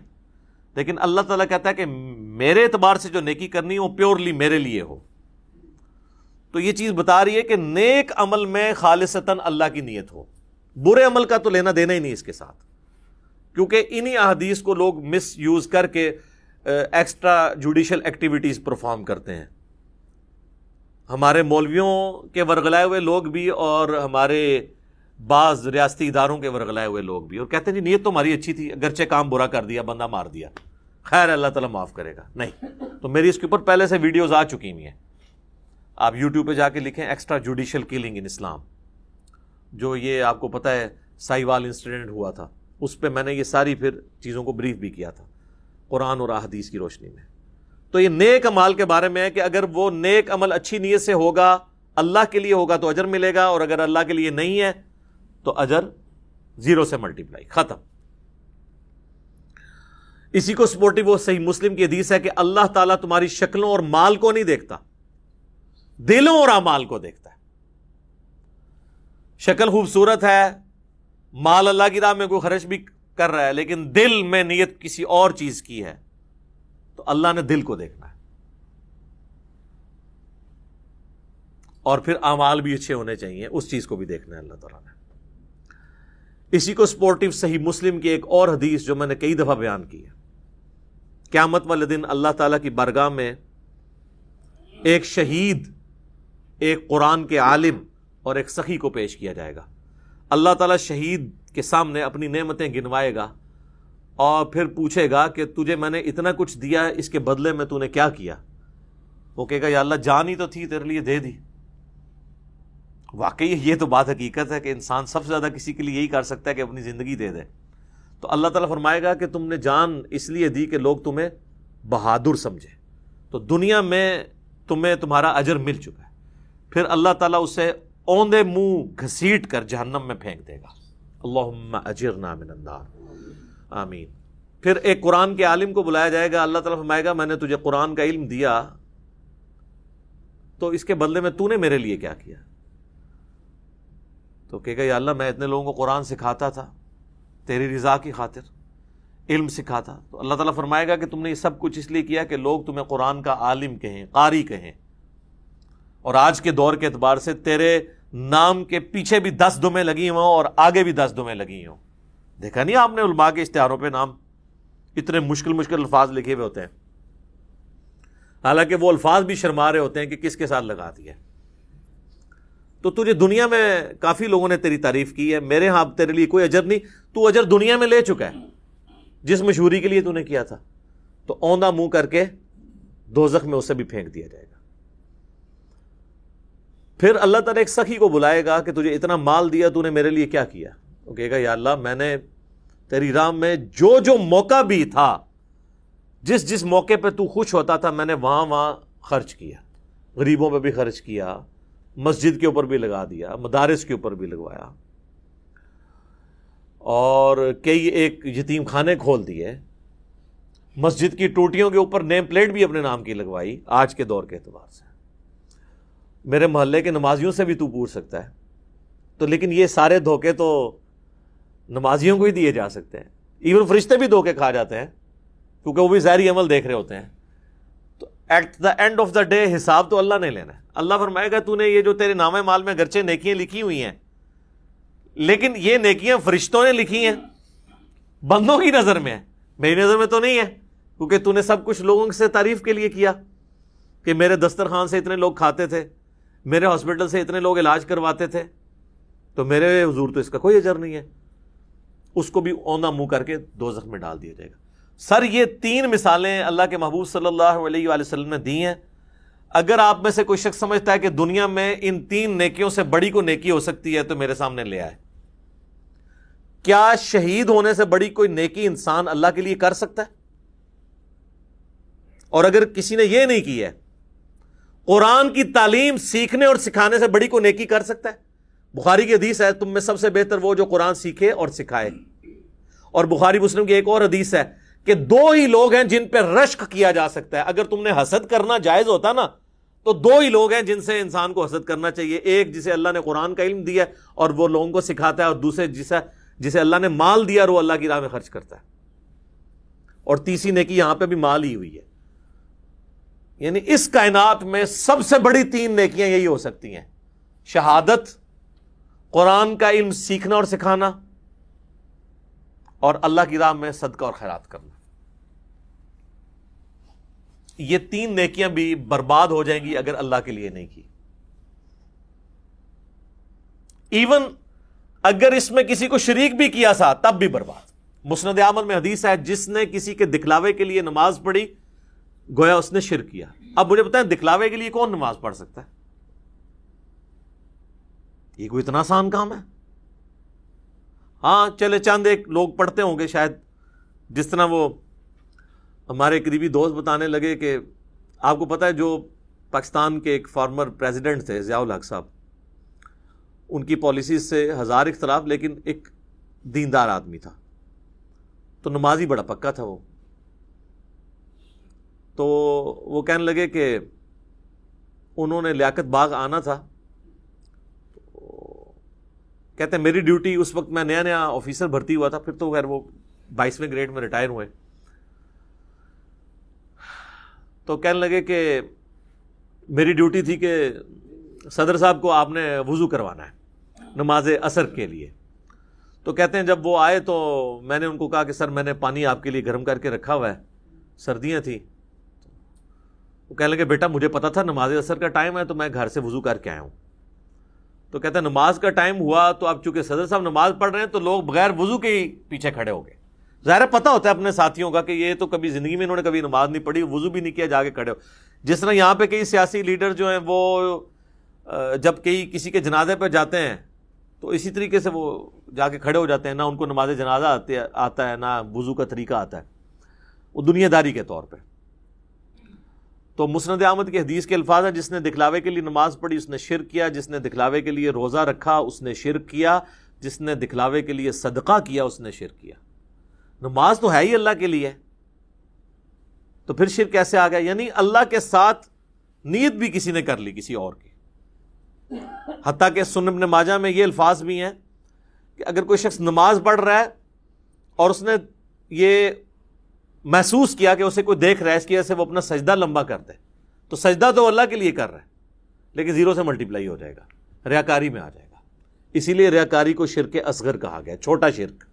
لیکن اللہ تعالیٰ کہتا ہے کہ میرے اعتبار سے جو نیکی کرنی ہو پیورلی میرے لیے ہو، تو یہ چیز بتا رہی ہے کہ نیک عمل میں خالصتاً اللہ کی نیت ہو، برے عمل کا تو لینا دینا ہی نہیں اس کے ساتھ، کیونکہ انہی احادیث کو لوگ مس یوز کر کے ایکسٹرا جوڈیشل ایکٹیویٹیز پرفارم کرتے ہیں۔ ہمارے مولویوں کے ورغلائے ہوئے لوگ بھی اور ہمارے بعض ریاستی اداروں کے ورغلائے ہوئے لوگ بھی، اور کہتے ہیں جی نیت تو ہماری اچھی تھی، اگرچہ کام برا کر دیا، بندہ مار دیا، خیر اللہ تعالیٰ معاف کرے گا۔ نہیں، تو میری اس کے اوپر پہلے سے ویڈیوز آ چکی ہوئی ہیں، آپ یوٹیوب پہ جا کے لکھیں extra judicial killing in Islam, جو یہ آپ کو پتہ ہے سائیوال انسیڈنٹ ہوا تھا، اس پہ میں نے یہ ساری پھر چیزوں کو بریف بھی کیا تھا قرآن اور احادیث کی روشنی میں۔ تو یہ نیک عمل کے بارے میں ہے کہ اگر وہ نیک عمل اچھی نیت سے ہوگا، اللہ کے لیے ہوگا تو اجر ملے گا، اور اگر اللہ کے لیے نہیں ہے تو اجر زیرو سے ملٹی پلائی، ختم۔ اسی کو سپورٹو وہ صحیح مسلم کی حدیث ہے کہ اللہ تعالیٰ تمہاری شکلوں اور مال کو نہیں دیکھتا، دلوں اور اعمال کو دیکھتا ہے۔ شکل خوبصورت ہے، مال اللہ کی راہ میں کوئی خرچ بھی کر رہا ہے، لیکن دل میں نیت کسی اور چیز کی ہے تو اللہ نے دل کو دیکھنا ہے، اور پھر اعمال بھی اچھے ہونے چاہیے، اس چیز کو بھی دیکھنا ہے اللہ تعالیٰ نے۔ اسی کو سپورٹو صحیح مسلم کی ایک اور حدیث جو میں نے کئی دفعہ بیان کی ہے، قیامت والے دن اللہ تعالیٰ کی بارگاہ میں ایک شہید، ایک قرآن کے عالم اور ایک سخی کو پیش کیا جائے گا۔ اللہ تعالیٰ شہید کے سامنے اپنی نعمتیں گنوائے گا اور پھر پوچھے گا کہ تجھے میں نے اتنا کچھ دیا، اس کے بدلے میں تو نے کیا کیا؟ وہ کہے گا یا اللہ جان ہی تو تھی، تیرے لیے دے دی۔ واقعی یہ تو بات حقیقت ہے کہ انسان سب سے زیادہ کسی کے لیے یہی کر سکتا ہے کہ اپنی زندگی دے دے۔ تو اللہ تعالیٰ فرمائے گا کہ تم نے جان اس لیے دی کہ لوگ تمہیں بہادر سمجھے، تو دنیا میں تمہیں تمہارا اجر مل چکا ہے، پھر اللہ تعالیٰ اسے اوندے منہ گھسیٹ کر جہنم میں پھینک دے گا۔ اللہم اجرنا من النار، آمین۔ پھر ایک قرآن کے عالم کو بلایا جائے گا، اللہ تعالیٰ فرمائے گا میں نے تجھے قرآن کا علم دیا تو اس کے بدلے میں تو نے میرے لیے کیا کیا؟ تو کہے گا یا اللہ میں اتنے لوگوں کو قرآن سکھاتا تھا تیری رضا کی خاطر، علم سکھاتا، تو اللہ تعالیٰ فرمائے گا کہ تم نے یہ سب کچھ اس لیے کیا کہ لوگ تمہیں قرآن کا عالم کہیں، قاری کہیں، اور آج کے دور کے اعتبار سے تیرے نام کے پیچھے بھی دس دمیں لگی ہوں اور آگے بھی دس دمیں لگی ہوں۔ دیکھا نہیں آپ نے علماء کے اشتہاروں پہ نام اتنے مشکل مشکل الفاظ لکھے ہوئے ہوتے ہیں، حالانکہ وہ الفاظ بھی شرما رہے ہوتے ہیں کہ کس کے ساتھ لگا دیا۔ تو تجھے دنیا میں کافی لوگوں نے تیری تعریف کی ہے، میرے ہاں تیرے لیے کوئی اجر نہیں، تو اجر دنیا میں لے چکا ہے جس مشہوری کے لیے تو نے کیا تھا، تو اوندھا منہ کر کے دوزخ میں اسے بھی پھینک دیا جائے گا۔ پھر اللہ تعالیٰ ایک سخی کو بلائے گا کہ تجھے اتنا مال دیا تو نے میرے لیے کیا کیا؟ وہ کہے گا یا اللہ میں نے تیری راہ میں جو جو موقع بھی تھا، جس جس موقع پہ تو خوش ہوتا تھا میں نے وہاں وہاں خرچ کیا، غریبوں پہ بھی خرچ کیا، مسجد کے اوپر بھی لگا دیا، مدارس کے اوپر بھی لگوایا، اور کئی ایک یتیم خانے کھول دیے، مسجد کی ٹوٹیوں کے اوپر نیم پلیٹ بھی اپنے نام کی لگوائی۔ آج کے دور کے اعتبار سے میرے محلے کے نمازیوں سے بھی تو پوچھ سکتا ہے، تو لیکن یہ سارے دھوکے تو نمازیوں کو ہی دیے جا سکتے ہیں، ایون فرشتے بھی دھوکے کھا جاتے ہیں کیونکہ وہ بھی ظاہری عمل دیکھ رہے ہوتے ہیں۔ تو at the end of the day حساب تو اللہ نے لینا ہے۔ اللہ فرمائے گا تو نے یہ جو تیرے نامے مال میں گرچہ نیکیاں لکھی ہوئی ہیں، لیکن یہ نیکیاں فرشتوں نے لکھی ہیں، بندوں کی نظر میں ہے، میری نظر میں تو نہیں ہے، کیونکہ تو نے سب کچھ لوگوں سے تعریف کے لیے کیا کہ میرے دسترخوان سے اتنے لوگ کھاتے تھے، میرے ہاسپٹل سے اتنے لوگ علاج کرواتے تھے، تو میرے حضور تو اس کا کوئی اجر نہیں ہے۔ اس کو بھی اونا منہ کر کے دوزخ میں ڈال دیا جائے گا۔ سر یہ تین مثالیں اللہ کے محبوب صلی اللہ علیہ وآلہ وسلم نے دی ہیں۔ اگر آپ میں سے کوئی شخص سمجھتا ہے کہ دنیا میں ان تین نیکیوں سے بڑی کوئی نیکی ہو سکتی ہے تو میرے سامنے لے آئے۔ کیا شہید ہونے سے بڑی کوئی نیکی انسان اللہ کے لیے کر سکتا ہے؟ اور اگر کسی نے یہ نہیں کی ہے، قرآن کی تعلیم سیکھنے اور سکھانے سے بڑی کوئی نیکی کر سکتا ہے؟ بخاری کی حدیث ہے تم میں سب سے بہتر وہ جو قرآن سیکھے اور سکھائے، اور بخاری مسلم کی ایک اور حدیث ہے کہ دو ہی لوگ ہیں جن پہ رشک کیا جا سکتا ہے۔ اگر تم نے حسد کرنا جائز ہوتا نا تو دو ہی لوگ ہیں جن سے انسان کو حسد کرنا چاہیے، ایک جسے اللہ نے قرآن کا علم دیا ہے اور وہ لوگوں کو سکھاتا ہے، اور دوسرے جسے جسے اللہ نے مال دیا اور وہ اللہ کی راہ میں خرچ کرتا ہے، اور تیسری نیکی یہاں پہ بھی مال ہی ہوئی ہے۔ یعنی اس کائنات میں سب سے بڑی تین نیکیاں یہی ہو سکتی ہیں، شہادت، قرآن کا علم سیکھنا اور سکھانا، اور اللہ کی راہ میں صدقہ اور خیرات کرنا۔ یہ تین نیکیاں بھی برباد ہو جائیں گی اگر اللہ کے لیے نہیں کی۔ ایون اگر اس میں کسی کو شریک بھی کیا سا تب بھی برباد۔ مسند احمد میں حدیث ہے جس نے کسی کے دکھلاوے کے لیے نماز پڑھی گویا اس نے شرک کیا۔ اب مجھے بتائیں دکھلاوے کے لیے کون نماز پڑھ سکتا ہے؟ یہ کوئی اتنا آسان کام ہے؟ ہاں چلے چند ایک لوگ پڑھتے ہوں گے شاید، جس طرح وہ ہمارے قریبی دوست بتانے لگے کہ آپ کو پتہ ہے جو پاکستان کے ایک فارمر پریزیڈنٹ تھے ضیاء الحق صاحب، ان کی پالیسیز سے ہزار اختلاف، لیکن ایک دیندار آدمی تھا، تو نمازی بڑا پکا تھا وہ۔ تو وہ کہنے لگے کہ انہوں نے لیاقت باغ آنا تھا، کہتے ہیں میری ڈیوٹی اس وقت میں نیا نیا آفیسر بھرتی ہوا تھا، پھر تو خیر وہ بائیسویں گریڈ میں ریٹائر ہوئے، تو کہنے لگے کہ میری ڈیوٹی تھی کہ صدر صاحب کو آپ نے وضو کروانا ہے نماز عصر کے لیے۔ تو کہتے ہیں جب وہ آئے تو میں نے ان کو کہا کہ سر میں نے پانی آپ کے لیے گرم کر کے رکھا ہوا ہے، سردیاں تھیں۔ وہ کہنے لگے بیٹا مجھے پتا تھا نماز عصر کا ٹائم ہے تو میں گھر سے وضو کر کے آیا ہوں۔ تو کہتے ہیں نماز کا ٹائم ہوا تو اب چونکہ صدر صاحب نماز پڑھ رہے ہیں تو لوگ بغیر وضو کے ہی پیچھے کھڑے ہو گئے۔ ظاہر پتہ ہوتا ہے اپنے ساتھیوں کا کہ یہ تو کبھی زندگی میں انہوں نے کبھی نماز نہیں پڑھی، وضو بھی نہیں کیا، جا کے کھڑے ہو۔ جس طرح یہاں پہ کئی سیاسی لیڈر جو ہیں وہ جب کئی کسی کے جنازے پہ جاتے ہیں تو اسی طریقے سے وہ جا کے کھڑے ہو جاتے ہیں، نہ ان کو نماز جنازہ آتے آتا ہے، نہ وضو کا طریقہ آتا ہے، وہ دنیا داری کے طور پہ۔ تو مسند احمد کی حدیث کے الفاظ ہیں، جس نے دکھلاوے کے لیے نماز پڑھی اس نے شرک کیا، جس نے دکھلاوے کے لیے روزہ رکھا اس نے شرک کیا، جس نے دکھلاوے کے لیے صدقہ کیا اس نے شرک کیا۔ نماز تو ہے ہی اللہ کے لیے، تو پھر شرک کیسے آ گیا؟ یعنی اللہ کے ساتھ نیت بھی کسی نے کر لی کسی اور کی۔ حتیٰ کہ سنن ابن ماجہ میں یہ الفاظ بھی ہیں کہ اگر کوئی شخص نماز پڑھ رہا ہے اور اس نے یہ محسوس کیا کہ اسے کوئی دیکھ رہا ہے، اس کی وجہ سے وہ اپنا سجدہ لمبا کر دے، تو سجدہ تو اللہ کے لیے کر رہا ہے لیکن زیرو سے ملٹیپلائی ہو جائے گا، ریاکاری میں آ جائے گا۔ اسی لیے ریاکاری کو شرک اصغر کہا گیا، چھوٹا شرک۔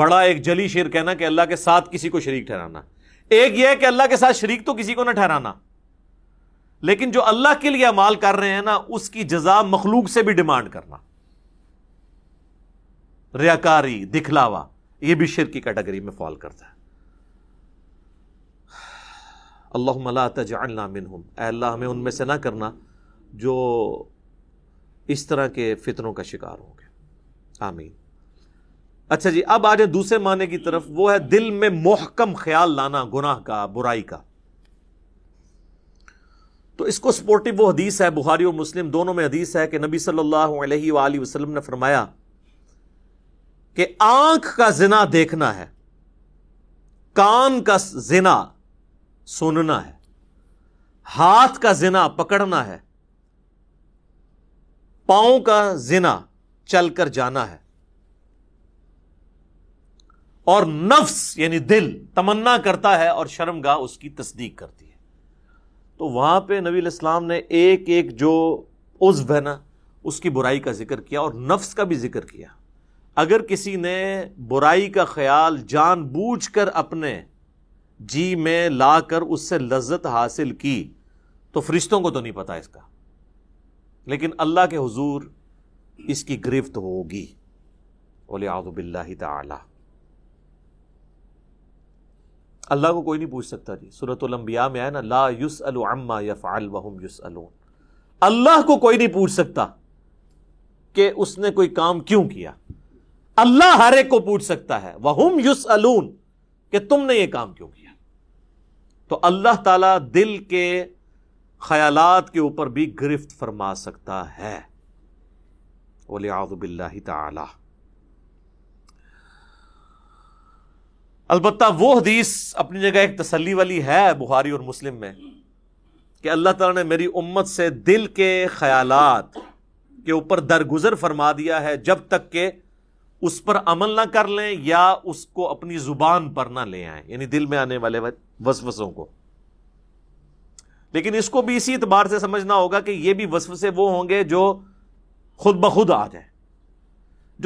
بڑا ایک جلی شرک ہے نا، کہ اللہ کے ساتھ کسی کو شریک ٹھہرانا، ایک یہ ہے کہ اللہ کے ساتھ شریک تو کسی کو نہ ٹھہرانا، لیکن جو اللہ کے لیے اعمال کر رہے ہیں نا اس کی جزا مخلوق سے بھی ڈیمانڈ کرنا، ریاکاری، دکھلاوا، یہ بھی شرک کی کیٹیگری میں فال کرتا ہے۔ اللہم لا تجعلنا منہم، اے اللہ ہمیں ان میں سے نہ کرنا جو اس طرح کے فتنوں کا شکار ہوں گے، آمین۔ اچھا جی، اب آ جائیں دوسرے معنی کی طرف، وہ ہے دل میں محکم خیال لانا گناہ کا، برائی کا۔ تو اس کو سپورٹو وہ حدیث ہے، بخاری اور مسلم دونوں میں حدیث ہے کہ نبی صلی اللہ علیہ وآلہ وسلم نے فرمایا کہ آنکھ کا زنا دیکھنا ہے، کان کا زنا سننا ہے، ہاتھ کا زنا پکڑنا ہے، پاؤں کا زنا چل کر جانا ہے، اور نفس یعنی دل تمنا کرتا ہے اور شرمگاہ اس کی تصدیق کرتی ہے۔ تو وہاں پہ نبی علیہ السلام نے ایک ایک جو عضو ہے نا اس کی برائی کا ذکر کیا اور نفس کا بھی ذکر کیا۔ اگر کسی نے برائی کا خیال جان بوجھ کر اپنے جی میں لا کر اس سے لذت حاصل کی تو فرشتوں کو تو نہیں پتا اس کا، لیکن اللہ کے حضور اس کی گرفت ہوگی، اعوذ باللہ تعالی۔ اللہ کو کوئی نہیں پوچھ سکتا جی، سورۃ الانبیاء میں آیا نا، لا یسأل عما یفعل وہم یسألون، اللہ کو کوئی نہیں پوچھ سکتا کہ اس نے کوئی کام کیوں کیا، اللہ ہر ایک کو پوچھ سکتا ہے، وہم یسألون، کہ تم نے یہ کام کیوں کیا۔ تو اللہ تعالیٰ دل کے خیالات کے اوپر بھی گرفت فرما سکتا ہے، وَلِعَوْذُ بِاللَّهِ تَعَالَى۔ البتہ وہ حدیث اپنی جگہ ایک تسلی والی ہے بخاری اور مسلم میں کہ اللہ تعالیٰ نے میری امت سے دل کے خیالات کے اوپر درگزر فرما دیا ہے جب تک کہ اس پر عمل نہ کر لیں یا اس کو اپنی زبان پر نہ لے آئیں، یعنی دل میں آنے والے وسوسوں کو۔ لیکن اس کو بھی اسی اعتبار سے سمجھنا ہوگا کہ یہ بھی وسوسے وہ ہوں گے جو خود بخود آ جائیں،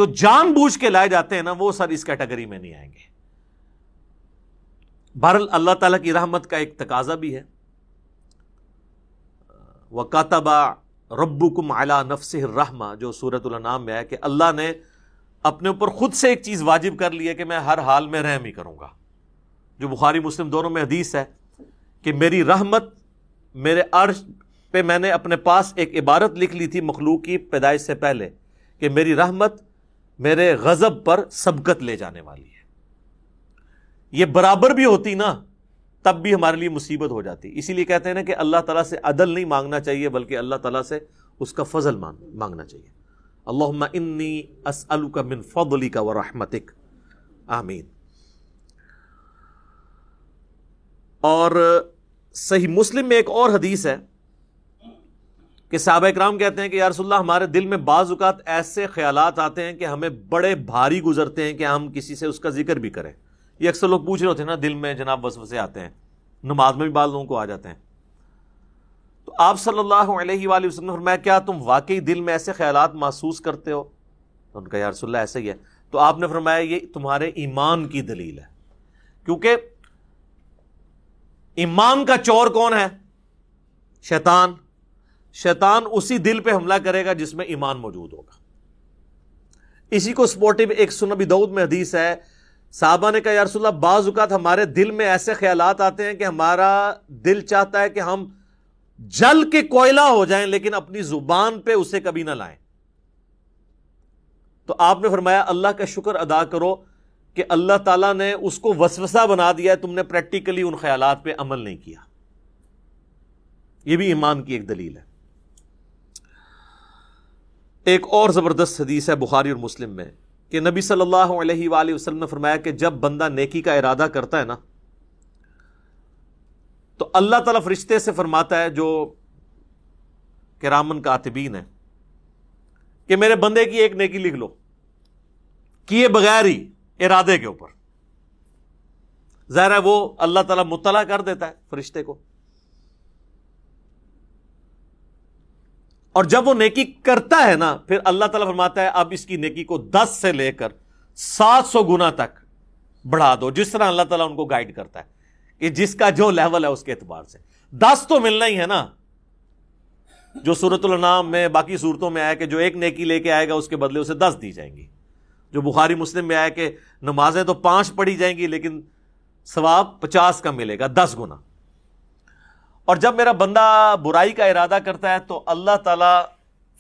جو جان بوجھ کے لائے جاتے ہیں نا وہ سر اس کیٹیگری میں نہیں آئیں گے۔ بہرحال اللہ تعالیٰ کی رحمت کا ایک تقاضا بھی ہے، وَقَتَبَ رَبُّكُمْ عَلَى نَفْسِهِ الرَّحْمَةِ، جو سورۃ الانعام میں ہے کہ اللہ نے اپنے اوپر خود سے ایک چیز واجب کر لی ہے کہ میں ہر حال میں رحم ہی کروں گا، جو بخاری مسلم دونوں میں حدیث ہے کہ میری رحمت میرے عرش پہ میں نے اپنے پاس ایک عبارت لکھ لی تھی مخلوق کی پیدائش سے پہلے کہ میری رحمت میرے غضب پر سبقت لے جانے والی ہے۔ یہ برابر بھی ہوتی نا تب بھی ہمارے لیے مصیبت ہو جاتی، اسی لیے کہتے ہیں نا کہ اللہ تعالیٰ سے عدل نہیں مانگنا چاہیے بلکہ اللہ تعالیٰ سے اس کا فضل مانگنا چاہیے، اللہم انی اسألک من فضلک ورحمتک، آمین۔ اور صحیح مسلم میں ایک اور حدیث ہے کہ صحابہ اکرام کہتے ہیں کہ یا رسول اللہ ہمارے دل میں بعض اوقات ایسے خیالات آتے ہیں کہ ہمیں بڑے بھاری گزرتے ہیں کہ ہم کسی سے اس کا ذکر بھی کریں۔ یہ اکثر لوگ پوچھ رہے ہوتے ہیں نا، دل میں جناب وسوسے آتے ہیں، نماز میں بھی بعض لوگوں کو آ جاتے ہیں۔ تو آپ صلی اللہ علیہ وآلہ وسلم نے فرمایا کیا تم واقعی دل میں ایسے خیالات محسوس کرتے ہو؟ تو ان کا یا رسول اللہ ایسا ہی ہے۔ تو آپ نے فرمایا یہ تمہارے ایمان کی دلیل ہے، کیونکہ ایمان کا چور کون ہے؟ شیطان۔ شیطان اسی دل پہ حملہ کرے گا جس میں ایمان موجود ہوگا۔ اسی کو سپورٹو ایک سنن ابی داؤد میں حدیث ہے، صحابہ نے کہا یا رسول اللہ بعض اوقات ہمارے دل میں ایسے خیالات آتے ہیں کہ ہمارا دل چاہتا ہے کہ ہم جل کے کوئلہ ہو جائیں لیکن اپنی زبان پہ اسے کبھی نہ لائیں۔ تو آپ نے فرمایا اللہ کا شکر ادا کرو کہ اللہ تعالیٰ نے اس کو وسوسہ بنا دیا ہے، تم نے پریکٹیکلی ان خیالات پہ عمل نہیں کیا۔ یہ بھی ایمان کی ایک دلیل ہے۔ ایک اور زبردست حدیث ہے بخاری اور مسلم میں کہ نبی صلی اللہ علیہ وآلہ وسلم نے فرمایا کہ جب بندہ نیکی کا ارادہ کرتا ہے نا تو اللہ تعالیٰ فرشتے سے فرماتا ہے جو کرامن کاتبین ہیں کہ میرے بندے کی ایک نیکی لکھ لو، کیے بغیر ہی ارادے کے اوپر۔ ظاہر ہے وہ اللہ تعالیٰ مطلع کر دیتا ہے فرشتے کو، اور جب وہ نیکی کرتا ہے نا پھر اللہ تعالیٰ فرماتا ہے اب اس کی نیکی کو دس سے لے کر سات سو گنا تک بڑھا دو، جس طرح اللہ تعالیٰ ان کو گائیڈ کرتا ہے کہ جس کا جو لیول ہے اس کے اعتبار سے دس تو ملنا ہی ہے نا، جو سورۃ الانعام میں باقی صورتوں میں آیا کہ جو ایک نیکی لے کے آئے گا اس کے بدلے اسے دس دی جائیں گی، جو بخاری مسلم میں آیا کہ نمازیں تو پانچ پڑھی جائیں گی لیکن ثواب پچاس کا ملے گا، دس گنا۔ اور جب میرا بندہ برائی کا ارادہ کرتا ہے تو اللہ تعالیٰ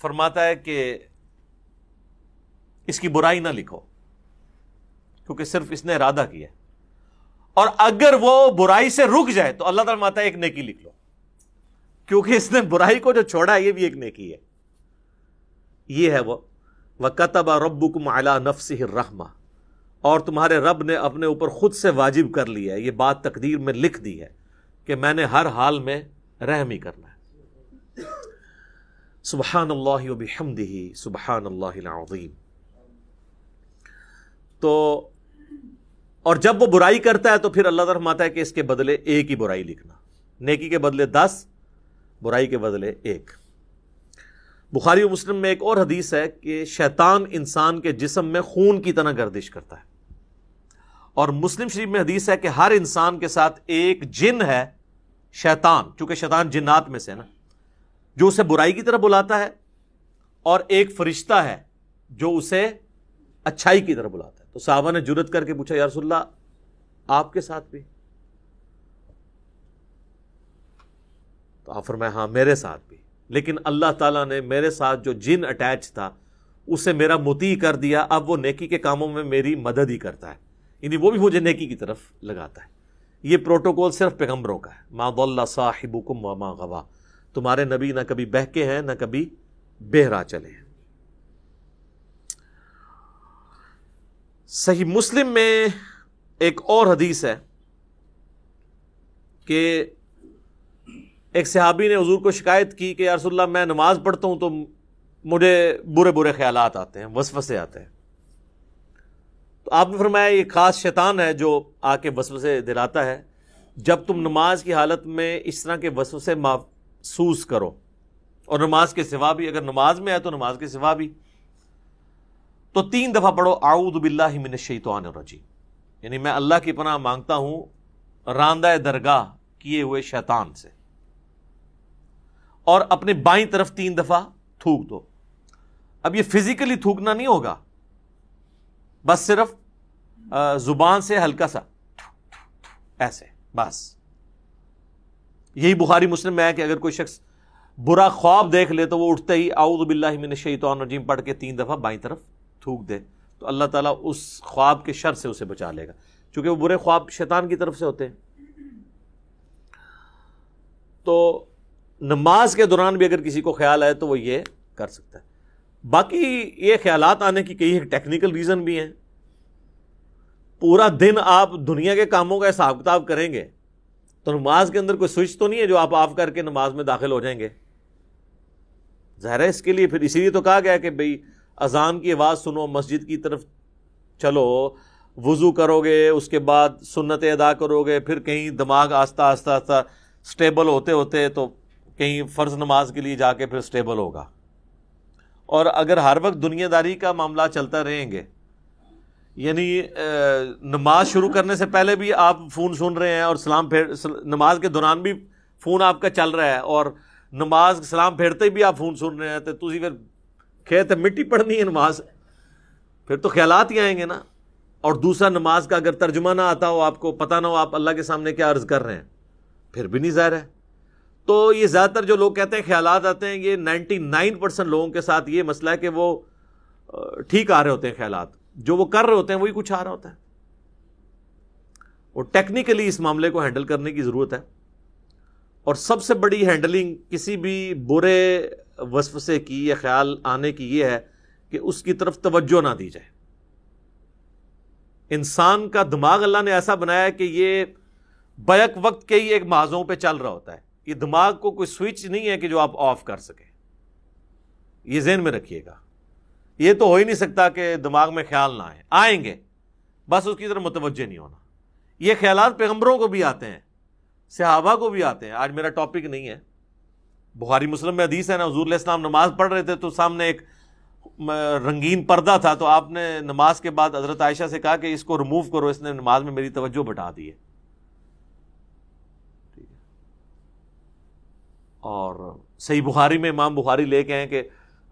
فرماتا ہے کہ اس کی برائی نہ لکھو کیونکہ صرف اس نے ارادہ کیا ہے، اور اگر وہ برائی سے رک جائے تو اللہ تعالیٰ فرماتا ہے ایک نیکی لکھ لو کیونکہ اس نے برائی کو جو چھوڑا ہے یہ بھی ایک نیکی ہے۔ یہ ہے وہ وَكَتَبَ رَبُّكُمْ عَلَى نَفْسِهِ الرَّحْمَةَ، اور تمہارے رب نے اپنے اوپر خود سے واجب کر لیا ہے، یہ بات تقدیر میں لکھ دی ہے کہ میں نے ہر حال میں رحمی کرنا ہے۔ سبحان اللہ وبحمدہ سبحان اللہ العظیم۔ تو اور جب وہ برائی کرتا ہے تو پھر اللہ تعالیٰ فرماتا ہے کہ اس کے بدلے ایک ہی برائی لکھنا، نیکی کے بدلے دس، برائی کے بدلے ایک۔ بخاری و مسلم میں ایک اور حدیث ہے کہ شیطان انسان کے جسم میں خون کی طرح گردش کرتا ہے، اور مسلم شریف میں حدیث ہے کہ ہر انسان کے ساتھ ایک جن ہے شیطان، چونکہ شیطان جنات میں سے ہے نا، جو اسے برائی کی طرف بلاتا ہے، اور ایک فرشتہ ہے جو اسے اچھائی کی طرف بلاتا ہے۔ تو صحابہ نے جرأت کر کے پوچھا یا رسول اللہ آپ کے ساتھ بھی؟ تو آپ فرمائے ہاں میرے ساتھ بھی، لیکن اللہ تعالیٰ نے میرے ساتھ جو جن اٹیچ تھا اسے میرا مطیع کر دیا، اب وہ نیکی کے کاموں میں میری مدد ہی کرتا ہے، یعنی وہ بھی مجھے نیکی کی طرف لگاتا ہے۔ یہ پروٹوکول صرف پیغمبروں کا ہے، ما ضل صاحبکم وما غوا، تمہارے نبی نہ کبھی بہکے ہیں نہ کبھی بہرا چلے ہیں۔ صحیح مسلم میں ایک اور حدیث ہے کہ ایک صحابی نے حضور کو شکایت کی کہ یا رسول اللہ میں نماز پڑھتا ہوں تو مجھے برے برے خیالات آتے ہیں، وسوسے آتے ہیں۔ تو آپ نے فرمایا یہ خاص شیطان ہے جو آ کے وسوسے دلاتا ہے، جب تم نماز کی حالت میں اس طرح کے وسوسے محسوس کرو، اور نماز کے سوا بھی، اگر نماز میں ہے تو نماز کے سوا بھی، تو تین دفعہ پڑھو اعوذ باللہ من الشیطان الرجیم، یعنی میں اللہ کی پناہ مانگتا ہوں راندہ درگاہ کیے ہوئے شیطان سے، اور اپنے بائیں طرف تین دفعہ تھوک دو۔ اب یہ فزیکلی تھوکنا نہیں ہوگا، بس صرف زبان سے ہلکا سا ایسے، بس یہی بخاری مسلم میں ہے کہ اگر کوئی شخص برا خواب دیکھ لے تو وہ اٹھتے ہی اعوذ باللہ من الشیطان الرجیم پڑھ کے تین دفعہ بائیں طرف تھوک دے تو اللہ تعالیٰ اس خواب کے شر سے اسے بچا لے گا، چونکہ وہ برے خواب شیطان کی طرف سے ہوتے ہیں۔ تو نماز کے دوران بھی اگر کسی کو خیال آئے تو وہ یہ کر سکتا ہے۔ باقی یہ خیالات آنے کی کئی ٹیکنیکل ریزن بھی ہیں، پورا دن آپ دنیا کے کاموں کا حساب کتاب کریں گے تو نماز کے اندر کوئی سوئچ تو نہیں ہے جو آپ آف کر کے نماز میں داخل ہو جائیں گے۔ ظاہر ہے اس کے لیے پھر اسی لیے تو کہا گیا کہ بھئی اذان کی آواز سنو، مسجد کی طرف چلو، وضو کرو گے، اس کے بعد سنتیں ادا کرو گے، پھر کہیں دماغ آہستہ آہستہ آہستہ اسٹیبل ہوتے ہوتے تو کہیں فرض نماز کے لیے جا کے پھر سٹیبل ہوگا۔ اور اگر ہر وقت دنیا داری کا معاملہ چلتا رہیں گے، یعنی نماز شروع کرنے سے پہلے بھی آپ فون سن رہے ہیں اور سلام پھیر، نماز کے دوران بھی فون آپ کا چل رہا ہے، اور نماز سلام پھیرتے ہی بھی آپ فون سن رہے ہیں، تو تسی پھر کھیت مٹی پڑھنی ہے نماز، پھر تو خیالات ہی آئیں گے نا۔ اور دوسرا نماز کا اگر ترجمہ نہ آتا ہو، آپ کو پتہ نہ ہو آپ اللہ کے سامنے کیا عرض کر رہے ہیں، پھر بھی نہیں ظاہر ہے۔ تو یہ زیادہ تر جو لوگ کہتے ہیں خیالات آتے ہیں، یہ ننانوے پرسنٹ لوگوں کے ساتھ یہ مسئلہ ہے کہ وہ ٹھیک آ رہے ہوتے ہیں خیالات، جو وہ کر رہے ہوتے ہیں وہی کچھ آ رہا ہوتا ہے، اور ٹیکنیکلی اس معاملے کو ہینڈل کرنے کی ضرورت ہے. اور سب سے بڑی ہینڈلنگ کسی بھی برے وسوسے کی یا خیال آنے کی یہ ہے کہ اس کی طرف توجہ نہ دی جائے. انسان کا دماغ اللہ نے ایسا بنایا ہے کہ یہ بیک وقت کے ہی ایک محاذوں پہ چل رہا ہوتا ہے. یہ دماغ کو کوئی سوئچ نہیں ہے کہ جو آپ آف کر سکیں، یہ ذہن میں رکھیے گا. یہ تو ہو ہی نہیں سکتا کہ دماغ میں خیال نہ آئے، آئیں گے، بس اس کی طرف متوجہ نہیں ہونا. یہ خیالات پیغمبروں کو بھی آتے ہیں، صحابہ کو بھی آتے ہیں. آج میرا ٹاپک نہیں ہے، بخاری مسلم میں حدیث ہے نا، حضور علیہ السلام نماز پڑھ رہے تھے تو سامنے ایک رنگین پردہ تھا، تو آپ نے نماز کے بعد حضرت عائشہ سے کہا کہ اس کو ریموو کرو، اس نے نماز میں میری توجہ بٹا دی ہے. اور صحیح بخاری میں امام بخاری لے کے ہیں کہ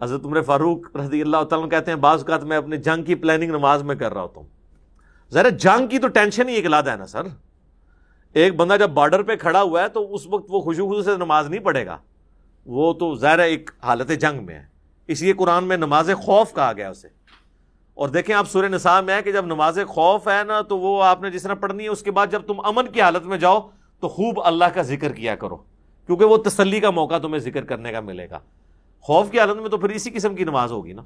حضرت عمر فاروق رضی اللہ تعالیٰ عنہ کہتے ہیں بعض اوقات میں اپنے جنگ کی پلاننگ نماز میں کر رہا ہوتا ہوں. ذرا جنگ کی تو ٹینشن ہی ایک علیحدہ ہے نا سر. ایک بندہ جب بارڈر پہ کھڑا ہوا ہے تو اس وقت وہ خشوع خضوع سے نماز نہیں پڑھے گا، وہ تو ظاہر ایک حالت جنگ میں ہے. اس لیے قرآن میں نماز خوف کہا گیا اسے. اور دیکھیں آپ سورہ نساء میں ہے کہ جب نماز خوف ہے نا تو وہ آپ نے جس طرح پڑھنی ہے، اس کے بعد جب تم امن کی حالت میں جاؤ تو خوب اللہ کا ذکر کیا کرو، کیونکہ وہ تسلی کا موقع تمہیں ذکر کرنے کا ملے گا. خوف کی حالت میں تو پھر اسی قسم کی نماز ہوگی نا.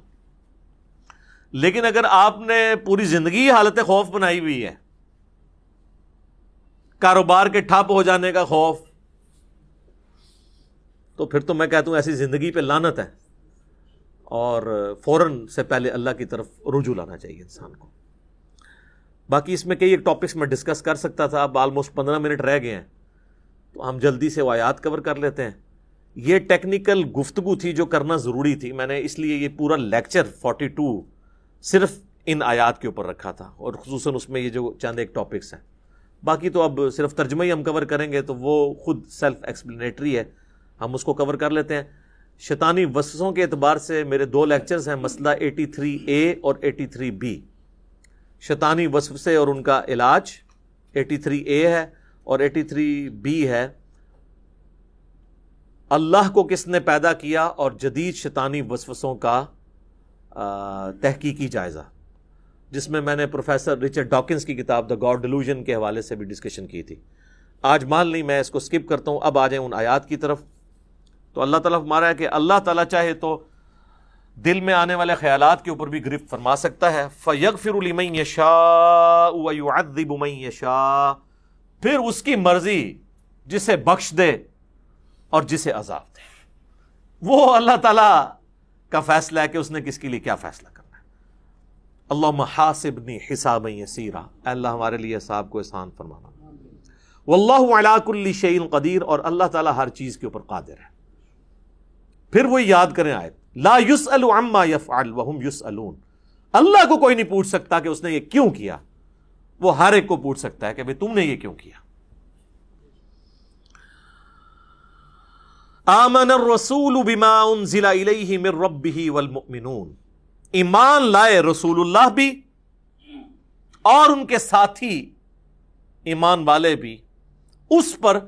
لیکن اگر آپ نے پوری زندگی حالت خوف بنائی ہوئی ہے، کاروبار کے ٹھپ ہو جانے کا خوف، تو پھر تو میں کہتا ہوں ایسی زندگی پہ لعنت ہے، اور فوراً سے پہلے اللہ کی طرف رجوع لانا چاہیے انسان کو. باقی اس میں کئی ایک ٹاپکس میں ڈسکس کر سکتا تھا، اب آلموسٹ پندرہ منٹ رہ گئے ہیں تو ہم جلدی سے وہ آیات کور کر لیتے ہیں. یہ ٹیکنیکل گفتگو تھی جو کرنا ضروری تھی، میں نے اس لیے یہ پورا لیکچر بارہ صرف ان آیات کے اوپر رکھا تھا، اور خصوصاً اس میں یہ جو چند ایک ٹاپکس ہیں. باقی تو اب صرف ترجمہ ہی ہم کور کریں گے، تو وہ خود سیلف ایکسپلینیٹری ہے، ہم اس کو کور کر لیتے ہیں. شیطانی وسوسوں کے اعتبار سے میرے دو لیکچرز ہیں، مسئلہ تراسی اے اور تراسی بی. شیطانی وسوسے اور ان کا علاج تراسی اے ہے، اور تراسی بی ہے اللہ کو کس نے پیدا کیا اور جدید شیطانی وسوسوں کا تحقیقی جائزہ، جس میں میں نے پروفیسر رچرڈ ڈاکنز کی کتاب دا گاڈ ڈیلوژن کے حوالے سے بھی ڈسکشن کی تھی. آج مان لی میں اس کو سکپ کرتا ہوں، اب آ جائیں ان آیات کی طرف. تو اللہ تعالیٰ ہمارا ہے کہ اللہ تعالیٰ چاہے تو دل میں آنے والے خیالات کے اوپر بھی گرفت فرما سکتا ہے. فَيَغْفِرُ لِمَنْ يَشَاءُ وَيُعَذِّبُ مَنْ يَشَاءُ، پھر اس کی مرضی جسے بخش دے اور جسے عذاب دے. وہ اللہ تعالیٰ کا فیصلہ ہے کہ اس نے کس کے لیے کیا فیصلہ کرنا ہے. اللہم حاسبنی حسابا یسیرا، اللہ ہمارے لیے حساب کو آسان فرمانا. واللہ علی کل شیء قدیر، اور اللہ تعالیٰ ہر چیز کے اوپر قادر ہے. پھر وہ یاد کریں آیت، لا یسأل عما یفعل وہم یسألون، اللہ کو کوئی نہیں پوچھ سکتا کہ اس نے یہ کیوں کیا، وہ ہر ایک کو پوچھ سکتا ہے کہ بھئی تم نے یہ کیوں کیا. آمن الرسول بما انزل الیہ من ربہ والمؤمنون، ایمان لائے رسول اللہ بھی اور ان کے ساتھی ایمان والے بھی اس پر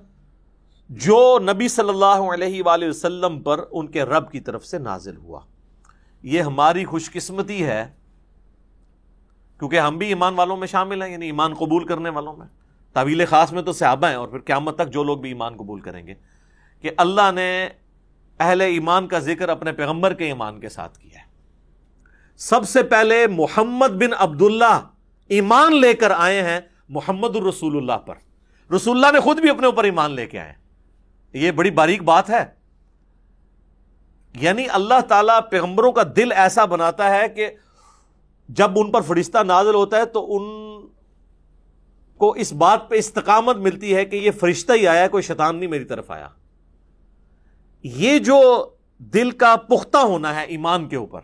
جو نبی صلی اللہ علیہ وآلہ وسلم پر ان کے رب کی طرف سے نازل ہوا. یہ ہماری خوش قسمتی ہے کیونکہ ہم بھی ایمان والوں میں شامل ہیں، یعنی ایمان قبول کرنے والوں میں. طویل خاص میں تو صحابہ ہیں، اور پھر قیامت تک جو لوگ بھی ایمان قبول کریں گے، کہ اللہ نے اہل ایمان کا ذکر اپنے پیغمبر کے ایمان کے ساتھ کیا ہے. سب سے پہلے محمد بن عبداللہ ایمان لے کر آئے ہیں محمد الرسول اللہ پر، رسول اللہ نے خود بھی اپنے اوپر ایمان لے کے آئے ہیں. یہ بڑی باریک بات ہے، یعنی اللہ تعالیٰ پیغمبروں کا دل ایسا بناتا ہے کہ جب ان پر فرشتہ نازل ہوتا ہے تو ان کو اس بات پہ استقامت ملتی ہے کہ یہ فرشتہ ہی آیا ہے، کوئی شیطان نہیں میری طرف آیا. یہ جو دل کا پختہ ہونا ہے ایمان کے اوپر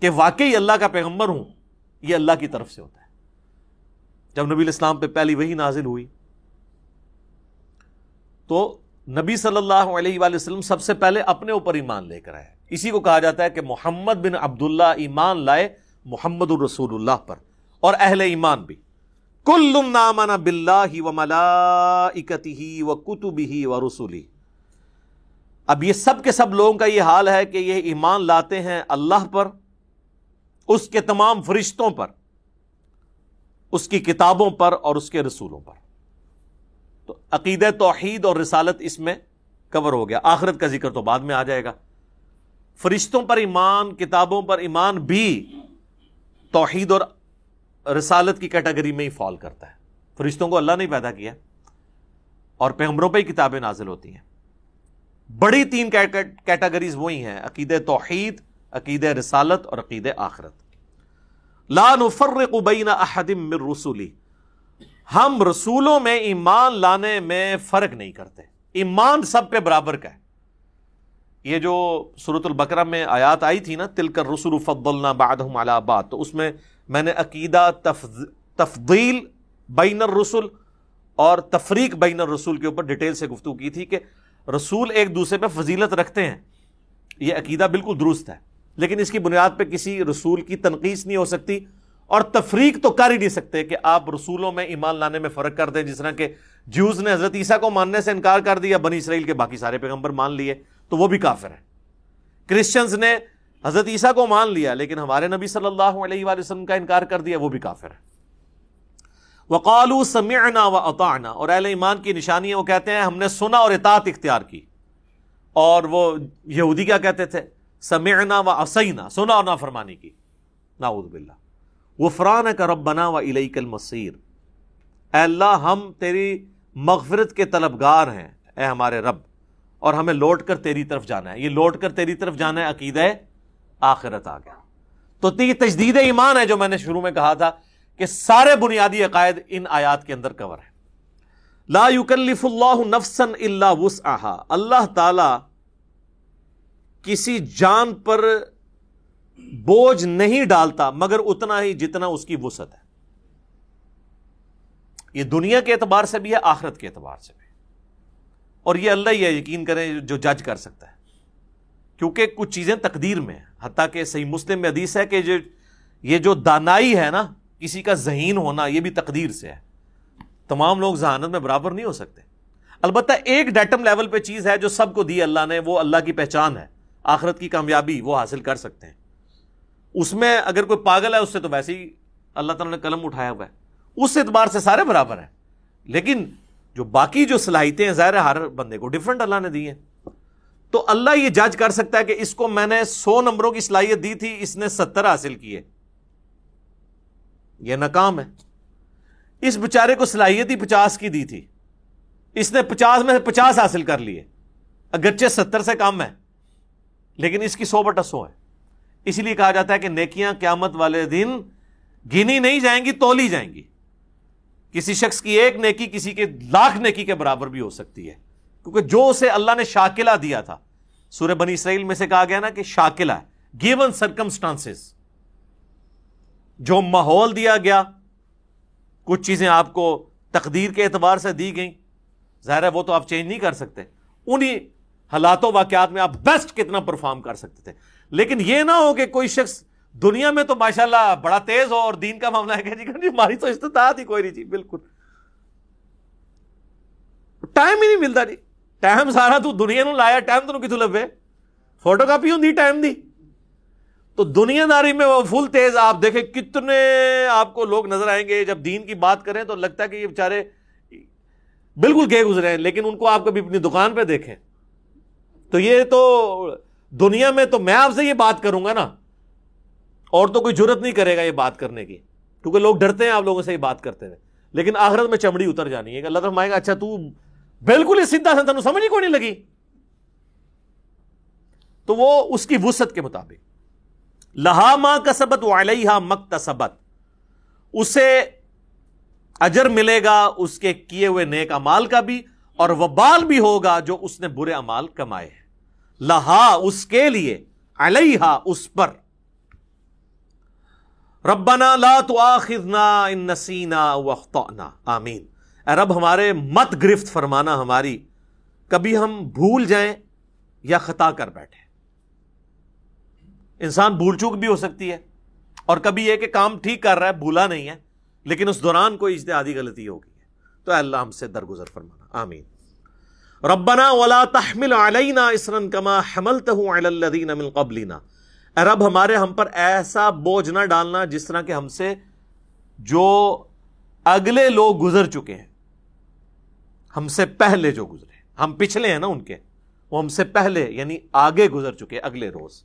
کہ واقعی اللہ کا پیغمبر ہوں، یہ اللہ کی طرف سے ہوتا ہے. جب نبی علیہ السلام پہ پہلی وحی نازل ہوئی تو نبی صلی اللہ علیہ وآلہ وسلم سب سے پہلے اپنے اوپر ایمان لے کر آئے. اسی کو کہا جاتا ہے کہ محمد بن عبداللہ ایمان لائے محمد الرسول اللہ پر اور اہل ایمان بھی. کل آمن باللہ وملائکتہ وکتبہ ورسلہ، اب یہ سب کے سب لوگوں کا یہ حال ہے کہ یہ ایمان لاتے ہیں اللہ پر اس کے تمام فرشتوں پر، اس کی کتابوں پر اور اس کے رسولوں پر. تو عقیدہ توحید اور رسالت اس میں کور ہو گیا. آخرت کا ذکر تو بعد میں آ جائے گا. فرشتوں پر ایمان، کتابوں پر ایمان بھی توحید اور رسالت کی کیٹیگری میں ہی فال کرتا ہے. فرشتوں کو اللہ نے پیدا کیا اور پیغمبروں پہ ہی کتابیں نازل ہوتی ہیں. بڑی تین کیٹیگریز وہی ہیں، عقیدہ توحید، عقیدہ رسالت اور عقیدہ آخرت. لا نفرق بین احد من رسولی، ہم رسولوں میں ایمان لانے میں فرق نہیں کرتے، ایمان سب پہ برابر کا ہے. یہ جو سورۃ البقرہ میں آیات آئی تھی نا، تلک الرسل فضلنا بعدہم علی بعد، تو اس میں میں نے عقیدہ تفضیل بین الرسل اور تفریق بین الرسل کے اوپر ڈیٹیل سے گفتگو کی تھی کہ رسول ایک دوسرے پہ فضیلت رکھتے ہیں. یہ عقیدہ بالکل درست ہے، لیکن اس کی بنیاد پہ کسی رسول کی تنقیص نہیں ہو سکتی اور تفریق تو کر ہی نہیں سکتے کہ آپ رسولوں میں ایمان لانے میں فرق کر دیں، جس طرح کہ جیوز نے حضرت عیسیٰ کو ماننے سے انکار کر دیا، بنی اسرائیل کے باقی سارے پیغمبر مان لیے تو وہ بھی کافر ہیں. کرسچنز نے حضرت عیسیٰ کو مان لیا لیکن ہمارے نبی صلی اللہ علیہ وآلہ وسلم کا انکار کر دیا، وہ بھی کافر ہے. وقالوا سمعنا واطعنا، اور اہل ایمان کی نشانی ہے وہ کہتے ہیں ہم نے سنا اور اطاعت اختیار کی. اور وہ یہودی کیا کہتے تھے، سمعنا وعصینا، سنا اور نافرمانی کی. نعوذ باللہ. غفرانک ربنا والیک المصیر، اے اللہ ہم تیری مغفرت کے طلبگار ہیں اے ہمارے رب، اور ہمیں لوٹ کر تیری طرف جانا ہے. یہ لوٹ کر تیری طرف جانا ہے عقیدہ آخرت آ گیا. تو یہ تجدید ایمان ہے جو میں نے شروع میں کہا تھا کہ سارے بنیادی عقائد ان آیات کے اندر کور ہیں. لا یکلف اللہ نفسا الا وسعہا، اللہ تعالی کسی جان پر بوجھ نہیں ڈالتا مگر اتنا ہی جتنا اس کی وسعت ہے. یہ دنیا کے اعتبار سے بھی ہے، آخرت کے اعتبار سے بھی، اور یہ اللہ ہی ہے یقین کریں جو جج کر سکتا ہے، کیونکہ کچھ چیزیں تقدیر میں ہیں. حتیٰ کہ صحیح مسلم میں حدیث ہے کہ یہ جو دانائی ہے نا، کسی کا ذہین ہونا، یہ بھی تقدیر سے ہے. تمام لوگ ذہانت میں برابر نہیں ہو سکتے. البتہ ایک ڈیٹم لیول پہ چیز ہے جو سب کو دی اللہ نے، وہ اللہ کی پہچان ہے، آخرت کی کامیابی وہ حاصل کر سکتے ہیں. اس میں اگر کوئی پاگل ہے اس سے تو ویسے ہی اللہ تعالیٰ نے قلم اٹھایا ہوا ہے، اس اعتبار سے سارے برابر ہیں. لیکن جو باقی جو صلاحیتیں ظاہر ہے ہر بندے کو ڈفرینٹ اللہ نے دی ہیں. تو اللہ یہ جج کر سکتا ہے کہ اس کو میں نے سو نمبروں کی صلاحیت دی تھی، اس نے ستر حاصل کیے، یہ ناکام ہے. اس بیچارے کو صلاحیت ہی پچاس کی دی تھی، اس نے پچاس میں سے پچاس حاصل کر لیے، اگرچہ ستر سے کم ہے لیکن اس کی سو بٹا سو ہے. اسی لیے کہا جاتا ہے کہ نیکیاں قیامت والے دن گنی نہیں جائیں گی، تولی جائیں گی. کسی شخص کی ایک نیکی کسی کے لاکھ نیکی کے برابر بھی ہو سکتی ہے، کیونکہ جو اسے اللہ نے شاکلہ دیا تھا. سورہ بنی اسرائیل میں سے کہا گیا نا کہ شاکلہ، گیون سرکمسٹانسز، جو ماحول دیا گیا، کچھ چیزیں آپ کو تقدیر کے اعتبار سے دی گئیں، ظاہر ہے وہ تو آپ چینج نہیں کر سکتے. انہی حالات و واقعات میں آپ بیسٹ کتنا پرفارم کر سکتے تھے. لیکن یہ نہ ہو کہ کوئی شخص دنیا میں تو ماشاءاللہ بڑا تیز ہو اور دین کا معاملہ ہے کہ جی ہماری تو استطاعت ہی کوئی نہیں. جی بالکل ٹائم ہی نہیں ملتا. جی ٹائم سارا تو دنیا نو لایا، ٹائم تو کتوں لبے، فوٹو کاپی ہوندی ٹائم دی. تو دنیا داری میں وہ فل تیز، آپ دیکھیں کتنے آپ کو لوگ نظر آئیں گے جب دین کی بات کریں تو لگتا ہے کہ یہ بےچارے بالکل گئے گزرے ہیں. لیکن ان کو آپ کبھی اپنی دکان پہ دیکھیں تو یہ تو دنیا میں، تو میں آپ سے یہ بات کروں گا نا، اور تو کوئی جرت نہیں کرے گا یہ بات کرنے کی، کیونکہ لوگ ڈرتے ہیں آپ لوگوں سے یہ بات کرتے ہیں. لیکن آخرت میں چمڑی اتر جانی ہے کہ اللہ تعالیٰ فرمائے گا اچھا تو بالکل ہی سیدھا سا، تینوں سمجھ ہی کوئی نہیں لگی. تو وہ اس کی وسعت کے مطابق، لہا ما کسبت وعلیہا مکتسبت، اسے اجر ملے گا اس کے کیے ہوئے نیک اعمال کا بھی، اور وبال بھی ہوگا جو اس نے برے اعمال کمائے ہیں. لہا اس کے لیے، علیہا اس پر. ربنا لا تؤاخذنا ان نسینا واخطأنا، آمین. اے رب ہمارے مت گرفت فرمانا ہماری، کبھی ہم بھول جائیں یا خطا کر بیٹھیں. انسان بھول چوک بھی ہو سکتی ہے، اور کبھی یہ کہ کام ٹھیک کر رہا ہے، بھولا نہیں ہے، لیکن اس دوران کوئی اجتہادی غلطی ہو گئی ہے. تو اے اللہ ہم سے درگزر فرمانا، آمین. ربنا ولا تحمل علینا اسرا کما حملته علی الذین من قبلنا، اے رب ہمارے ہم پر ایسا بوجھ نہ ڈالنا جس طرح کہ ہم سے جو اگلے لوگ گزر چکے ہیں، ہم سے پہلے جو گزرے، ہم پچھلے ہیں نا ان کے، وہ ہم سے پہلے یعنی آگے گزر چکے، اگلے روز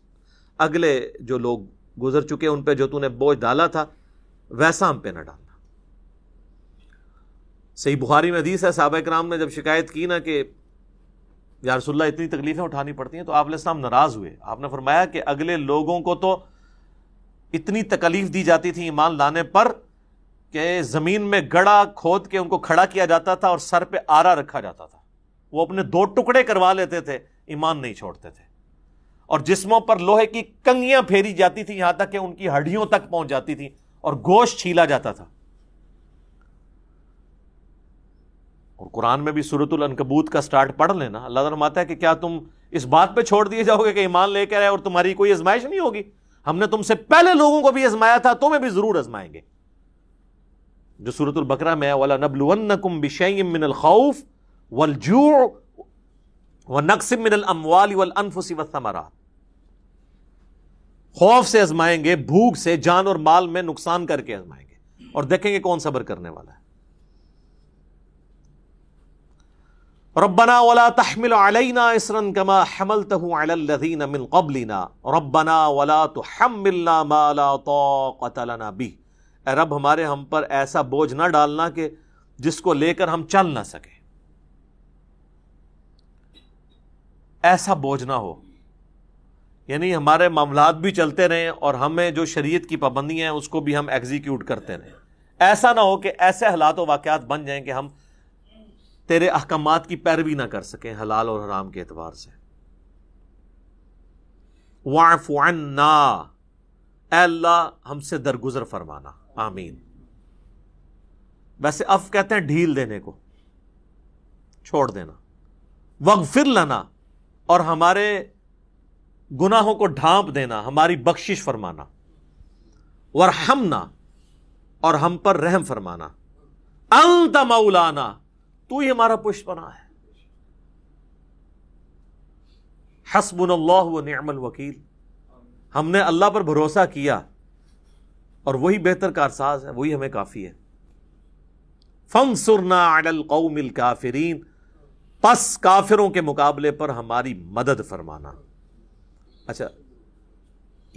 اگلے جو لوگ گزر چکے ان پہ جو تو نے بوجھ ڈالا تھا ویسا ہم پہ نہ ڈالنا۔ صحیح بخاری میں حدیث ہے، صحابہ کرام نے جب شکایت کی نا کہ یا رسول اللہ اتنی تکلیفیں اٹھانی پڑتی ہیں، تو آپ علیہ السلام ناراض ہوئے، آپ نے فرمایا کہ اگلے لوگوں کو تو اتنی تکلیف دی جاتی تھی ایمان لانے پر کہ زمین میں گڑا کھود کے ان کو کھڑا کیا جاتا تھا اور سر پہ آرا رکھا جاتا تھا، وہ اپنے دو ٹکڑے کروا لیتے تھے، ایمان نہیں چھوڑتے تھے، اور جسموں پر لوہے کی کنگیاں پھیری جاتی تھیں یہاں تک کہ ان کی ہڈیوں تک پہنچ جاتی تھیں اور گوشت چھیلا جاتا تھا۔ اور قرآن میں بھی سورۃ العنکبوت کا سٹارٹ پڑھ لینا، اللہ فرماتا ہے کہ کیا تم اس بات پہ چھوڑ دیے جاؤ گے کہ ایمان لے کر آئے اور تمہاری کوئی آزمائش نہیں ہوگی؟ ہم نے تم سے پہلے لوگوں کو بھی آزمایا تھا، تمہیں بھی ضرور آزمائیں گے، جو سورۃ البقرہ میں ہے، وَلَنَبْلُوَنَّكُمْ بِشَيْءٍ مِّنَ الْخَوْفِ وَالْجُوعِ وَنَقْصٍ مِّنَ الْأَمْوَالِ وَالْأَنفُسِ وَالثَّمَرَاتِ، خوف سے آزمائیں گے، بھوک سے، جان اور مال میں نقصان کر کے آزمائیں گے، اور دیکھیں گے کون صبر کرنے والا ہے۔ ربنا ولا تحمل علینا اسرا كما حملته علی الذین من قبلنا ربنا ولا تحملنا ما لا طاقة لنا به، اے رب ہمارے ہم پر ایسا بوجھ نہ ڈالنا کہ جس کو لے کر ہم چل نہ سکیں، ایسا بوجھ نہ ہو، یعنی ہمارے معاملات بھی چلتے رہیں اور ہمیں جو شریعت کی پابندیاں ہیں اس کو بھی ہم ایگزیکیوٹ کرتے رہیں، ایسا نہ ہو کہ ایسے حالات و واقعات بن جائیں کہ ہم تیرے احکامات کی پیروی نہ کر سکیں حلال اور حرام کے اعتبار سے۔ واعف عنا، اے اللہ ہم سے درگزر فرمانا، آمین۔ ویسے اف کہتے ہیں ڈھیل دینے کو، چھوڑ دینا۔ وغفر لنا، اور ہمارے گناہوں کو ڈھانپ دینا، ہماری بخشش فرمانا۔ ورحمنا، اور ہم پر رحم فرمانا۔ انت مولانا، تو ہی ہمارا پشت پناہ ہے۔ حسبنا اللہ ونعم الوکیل، ہم نے اللہ پر بھروسہ کیا اور وہی بہتر کارساز ہے، وہی ہمیں کافی ہے۔ فانصرنا علی القوم الکافرین، پس کافروں کے مقابلے پر ہماری مدد فرمانا۔ اچھا،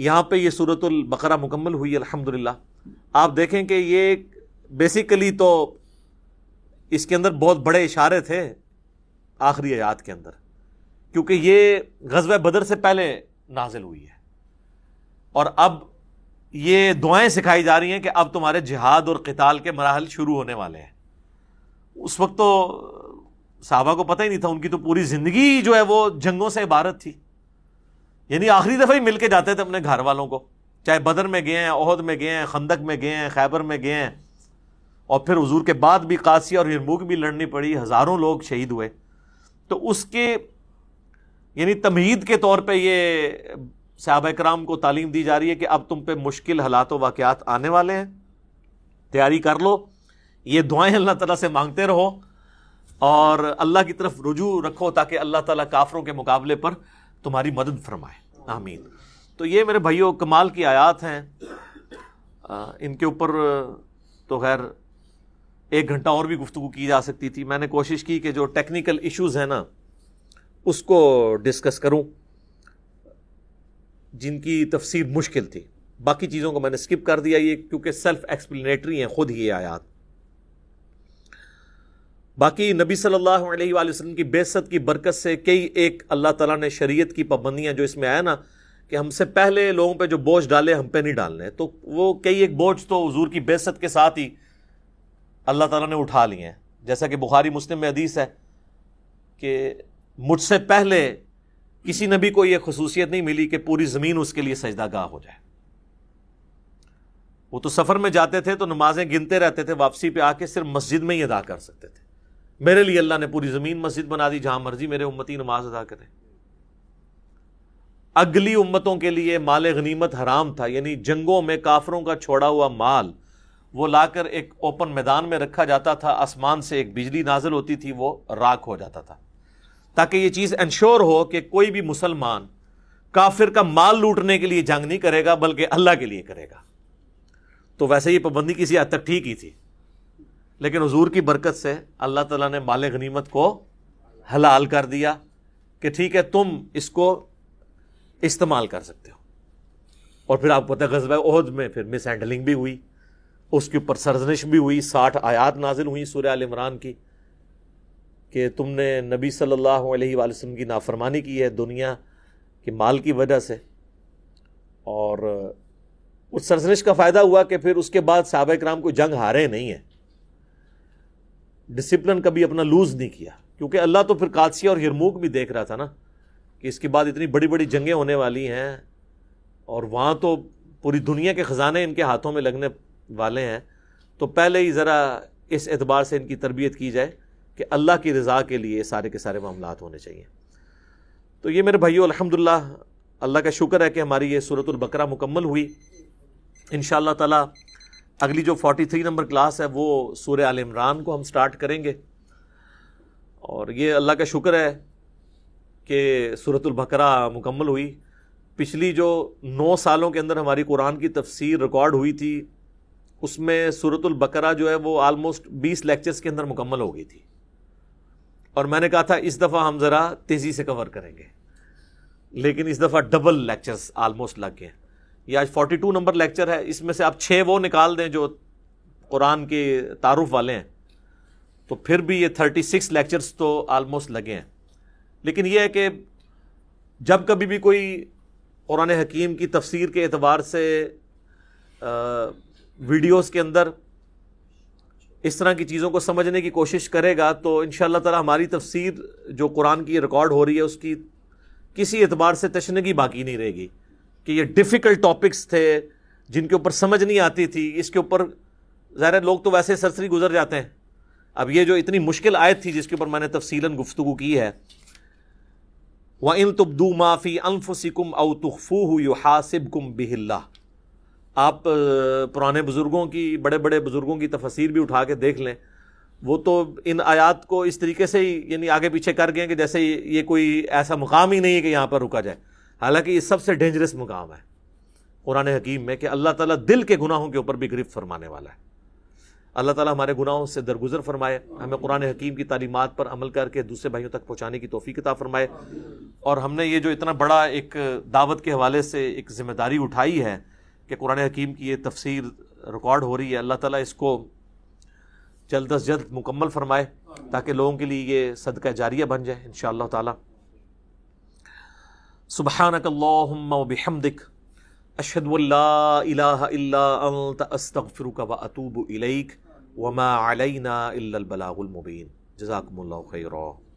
یہاں پہ یہ سورۃ البقرہ مکمل ہوئی الحمدللہ۔ آپ دیکھیں کہ یہ بیسیکلی تو اس کے اندر بہت بڑے اشارے تھے آخری آیات کے اندر، کیونکہ یہ غزوہ بدر سے پہلے نازل ہوئی ہے، اور اب یہ دعائیں سکھائی جا رہی ہیں کہ اب تمہارے جہاد اور قتال کے مراحل شروع ہونے والے ہیں۔ اس وقت تو صحابہ کو پتہ ہی نہیں تھا، ان کی تو پوری زندگی جو ہے وہ جنگوں سے عبارت تھی، یعنی آخری دفعہ ہی مل کے جاتے تھے اپنے گھر والوں کو، چاہے بدر میں گئے ہیں، احد میں گئے ہیں، خندق میں گئے ہیں، خیبر میں گئے ہیں، اور پھر حضور کے بعد بھی قادسیہ اور ہرموک بھی لڑنی پڑی، ہزاروں لوگ شہید ہوئے۔ تو اس کے یعنی تمہید کے طور پہ یہ صحابہ کرام کو تعلیم دی جا رہی ہے کہ اب تم پہ مشکل حالات و واقعات آنے والے ہیں، تیاری کر لو، یہ دعائیں اللہ تعالیٰ سے مانگتے رہو اور اللہ کی طرف رجوع رکھو تاکہ اللہ تعالیٰ کافروں کے مقابلے پر تمہاری مدد فرمائے، آمین۔ تو یہ میرے بھائیو کمال کی آیات ہیں، ان کے اوپر تو خیر ایک گھنٹہ اور بھی گفتگو کی جا سکتی تھی، میں نے کوشش کی کہ جو ٹیکنیکل ایشوز ہیں نا اس کو ڈسکس کروں جن کی تفسیر مشکل تھی، باقی چیزوں کو میں نے سکپ کر دیا، یہ کیونکہ سیلف ایکسپلینیٹری ہیں خود ہی یہ آیات۔ باقی نبی صلی اللہ علیہ وآلہ وسلم کی بعثت کی برکت سے کئی ایک اللہ تعالیٰ نے شریعت کی پابندیاں جو اس میں آیا نا کہ ہم سے پہلے لوگوں پہ جو بوجھ ڈالے ہم پہ نہیں ڈالنے، تو وہ کئی ایک بوجھ تو حضور کی بعثت کے ساتھ ہی اللہ تعالیٰ نے اٹھا لیے ہیں، جیسا کہ بخاری مسلم میں حدیث ہے کہ مجھ سے پہلے کسی نبی کو یہ خصوصیت نہیں ملی کہ پوری زمین اس کے لیے سجدہ گاہ ہو جائے۔ وہ تو سفر میں جاتے تھے تو نمازیں گنتے رہتے تھے، واپسی پہ آ کے صرف مسجد میں ہی ادا کر سکتے تھے، میرے لیے اللہ نے پوری زمین مسجد بنا دی جہاں مرضی میرے امتی نماز ادا کریں۔ اگلی امتوں کے لیے مال غنیمت حرام تھا، یعنی جنگوں میں کافروں کا چھوڑا ہوا مال وہ لا کر ایک اوپن میدان میں رکھا جاتا تھا، آسمان سے ایک بجلی نازل ہوتی تھی، وہ راکھ ہو جاتا تھا، تاکہ یہ چیز انشور ہو کہ کوئی بھی مسلمان کافر کا مال لوٹنے کے لیے جنگ نہیں کرے گا بلکہ اللہ کے لیے کرے گا. تو ویسے یہ پابندی کسی حد تک ٹھیک ہی تھی, لیکن حضور کی برکت سے اللہ تعالیٰ نے مال غنیمت کو حلال کر دیا کہ ٹھیک ہے تم اس کو استعمال کر سکتے ہو. اور پھر آپ کو پتہ غزوہ احد میں پھر مس ہینڈلنگ بھی ہوئی, اس کے اوپر سرزنش بھی ہوئی, ساٹھ آیات نازل ہوئی سورہ آل عمران کی کہ تم نے نبی صلی اللہ علیہ وآلہ وسلم کی نافرمانی کی ہے دنیا کے مال کی وجہ سے. اور اس سرزنش کا فائدہ ہوا کہ پھر اس کے بعد صحابہ کرام کو جنگ ہارے نہیں ہیں, ڈسپلن کبھی اپنا لوز نہیں کیا, کیونکہ اللہ تو پھر قادسیہ اور ہرموک بھی دیکھ رہا تھا نا کہ اس کے بعد اتنی بڑی بڑی جنگیں ہونے والی ہیں اور وہاں تو پوری دنیا کے خزانے ان کے ہاتھوں میں لگنے والے ہیں, تو پہلے ہی ذرا اس اعتبار سے ان کی تربیت کی جائے کہ اللہ کی رضا کے لیے سارے کے سارے معاملات ہونے چاہیے. تو یہ میرے بھائیو الحمدللہ اللہ کا شکر ہے کہ ہماری یہ سورۃ البقرہ مکمل ہوئی. انشاءاللہ تعالی اگلی جو تینتالیس نمبر کلاس ہے وہ سورہ آل عمران کو ہم سٹارٹ کریں گے. اور یہ اللہ کا شکر ہے کہ سورۃ البقرہ مکمل ہوئی. پچھلی جو نو سالوں کے اندر ہماری قرآن کی تفسیر ریکارڈ ہوئی تھی اس میں سورۃ البقرہ جو ہے وہ آلموسٹ بیس لیکچرز کے اندر مکمل ہو گئی تھی, اور میں نے کہا تھا اس دفعہ ہم ذرا تیزی سے کور کریں گے, لیکن اس دفعہ ڈبل لیکچرز آلموسٹ لگ گئے. یہ آج بয়াল্লিশ نمبر لیکچر ہے, اس میں سے آپ چھ وہ نکال دیں جو قرآن کے تعارف والے ہیں تو پھر بھی یہ چھتیس لیکچرز تو آلموسٹ لگے ہیں. لیکن یہ ہے کہ جب کبھی بھی کوئی قرآن حکیم کی تفسیر کے اعتبار سے ویڈیوز کے اندر اس طرح کی چیزوں کو سمجھنے کی کوشش کرے گا تو انشاءاللہ تعالی ہماری تفسیر جو قرآن کی ریکارڈ ہو رہی ہے اس کی کسی اعتبار سے تشنگی باقی نہیں رہے گی کہ یہ ڈیفیکلٹ ٹاپکس تھے جن کے اوپر سمجھ نہیں آتی تھی. اس کے اوپر ظاہر ہے لوگ تو ویسے سرسری گزر جاتے ہیں, اب یہ جو اتنی مشکل آیت تھی جس کے اوپر میں نے تفصیلاً گفتگو کی ہے, وَإِن تُبْدُوا مَا فِي أَنفُسِكُمْ أَوْ تُخْفُوهُ يُحَاسِبْكُمْ بِهِ اللَّهُ. آپ پرانے بزرگوں کی بڑے بڑے بزرگوں کی تفسیر بھی اٹھا کے دیکھ لیں, وہ تو ان آیات کو اس طریقے سے ہی یعنی آگے پیچھے کر گئے کہ جیسے یہ کوئی ایسا مقام ہی نہیں ہے کہ یہاں پر رکا جائے, حالانکہ یہ سب سے ڈینجرس مقام ہے قرآن حکیم میں کہ اللہ تعالیٰ دل کے گناہوں کے اوپر بھی گرفت فرمانے والا ہے. اللہ تعالیٰ ہمارے گناہوں سے درگزر فرمائے, ہمیں قرآن حکیم کی تعلیمات پر عمل کر کے دوسرے بھائیوں تک پہنچانے کی توفیق عطا فرمائے. اور ہم نے یہ جو اتنا بڑا ایک دعوت کے حوالے سے ایک ذمہ داری اٹھائی ہے کہ قرآن حکیم کی یہ تفسیر ریکارڈ ہو رہی ہے, اللہ تعالیٰ اس کو جلد از جلد مکمل فرمائے تاکہ لوگوں کے لیے یہ صدقہ جاریہ بن جائے انشاءاللہ تعالی. سبحانک اللہم و بحمدک اشہد ان لا الہ الا انت استغفرک و اتوب الیک وما علینا الا البلاغ المبین. جزاکم اللہ خیرا.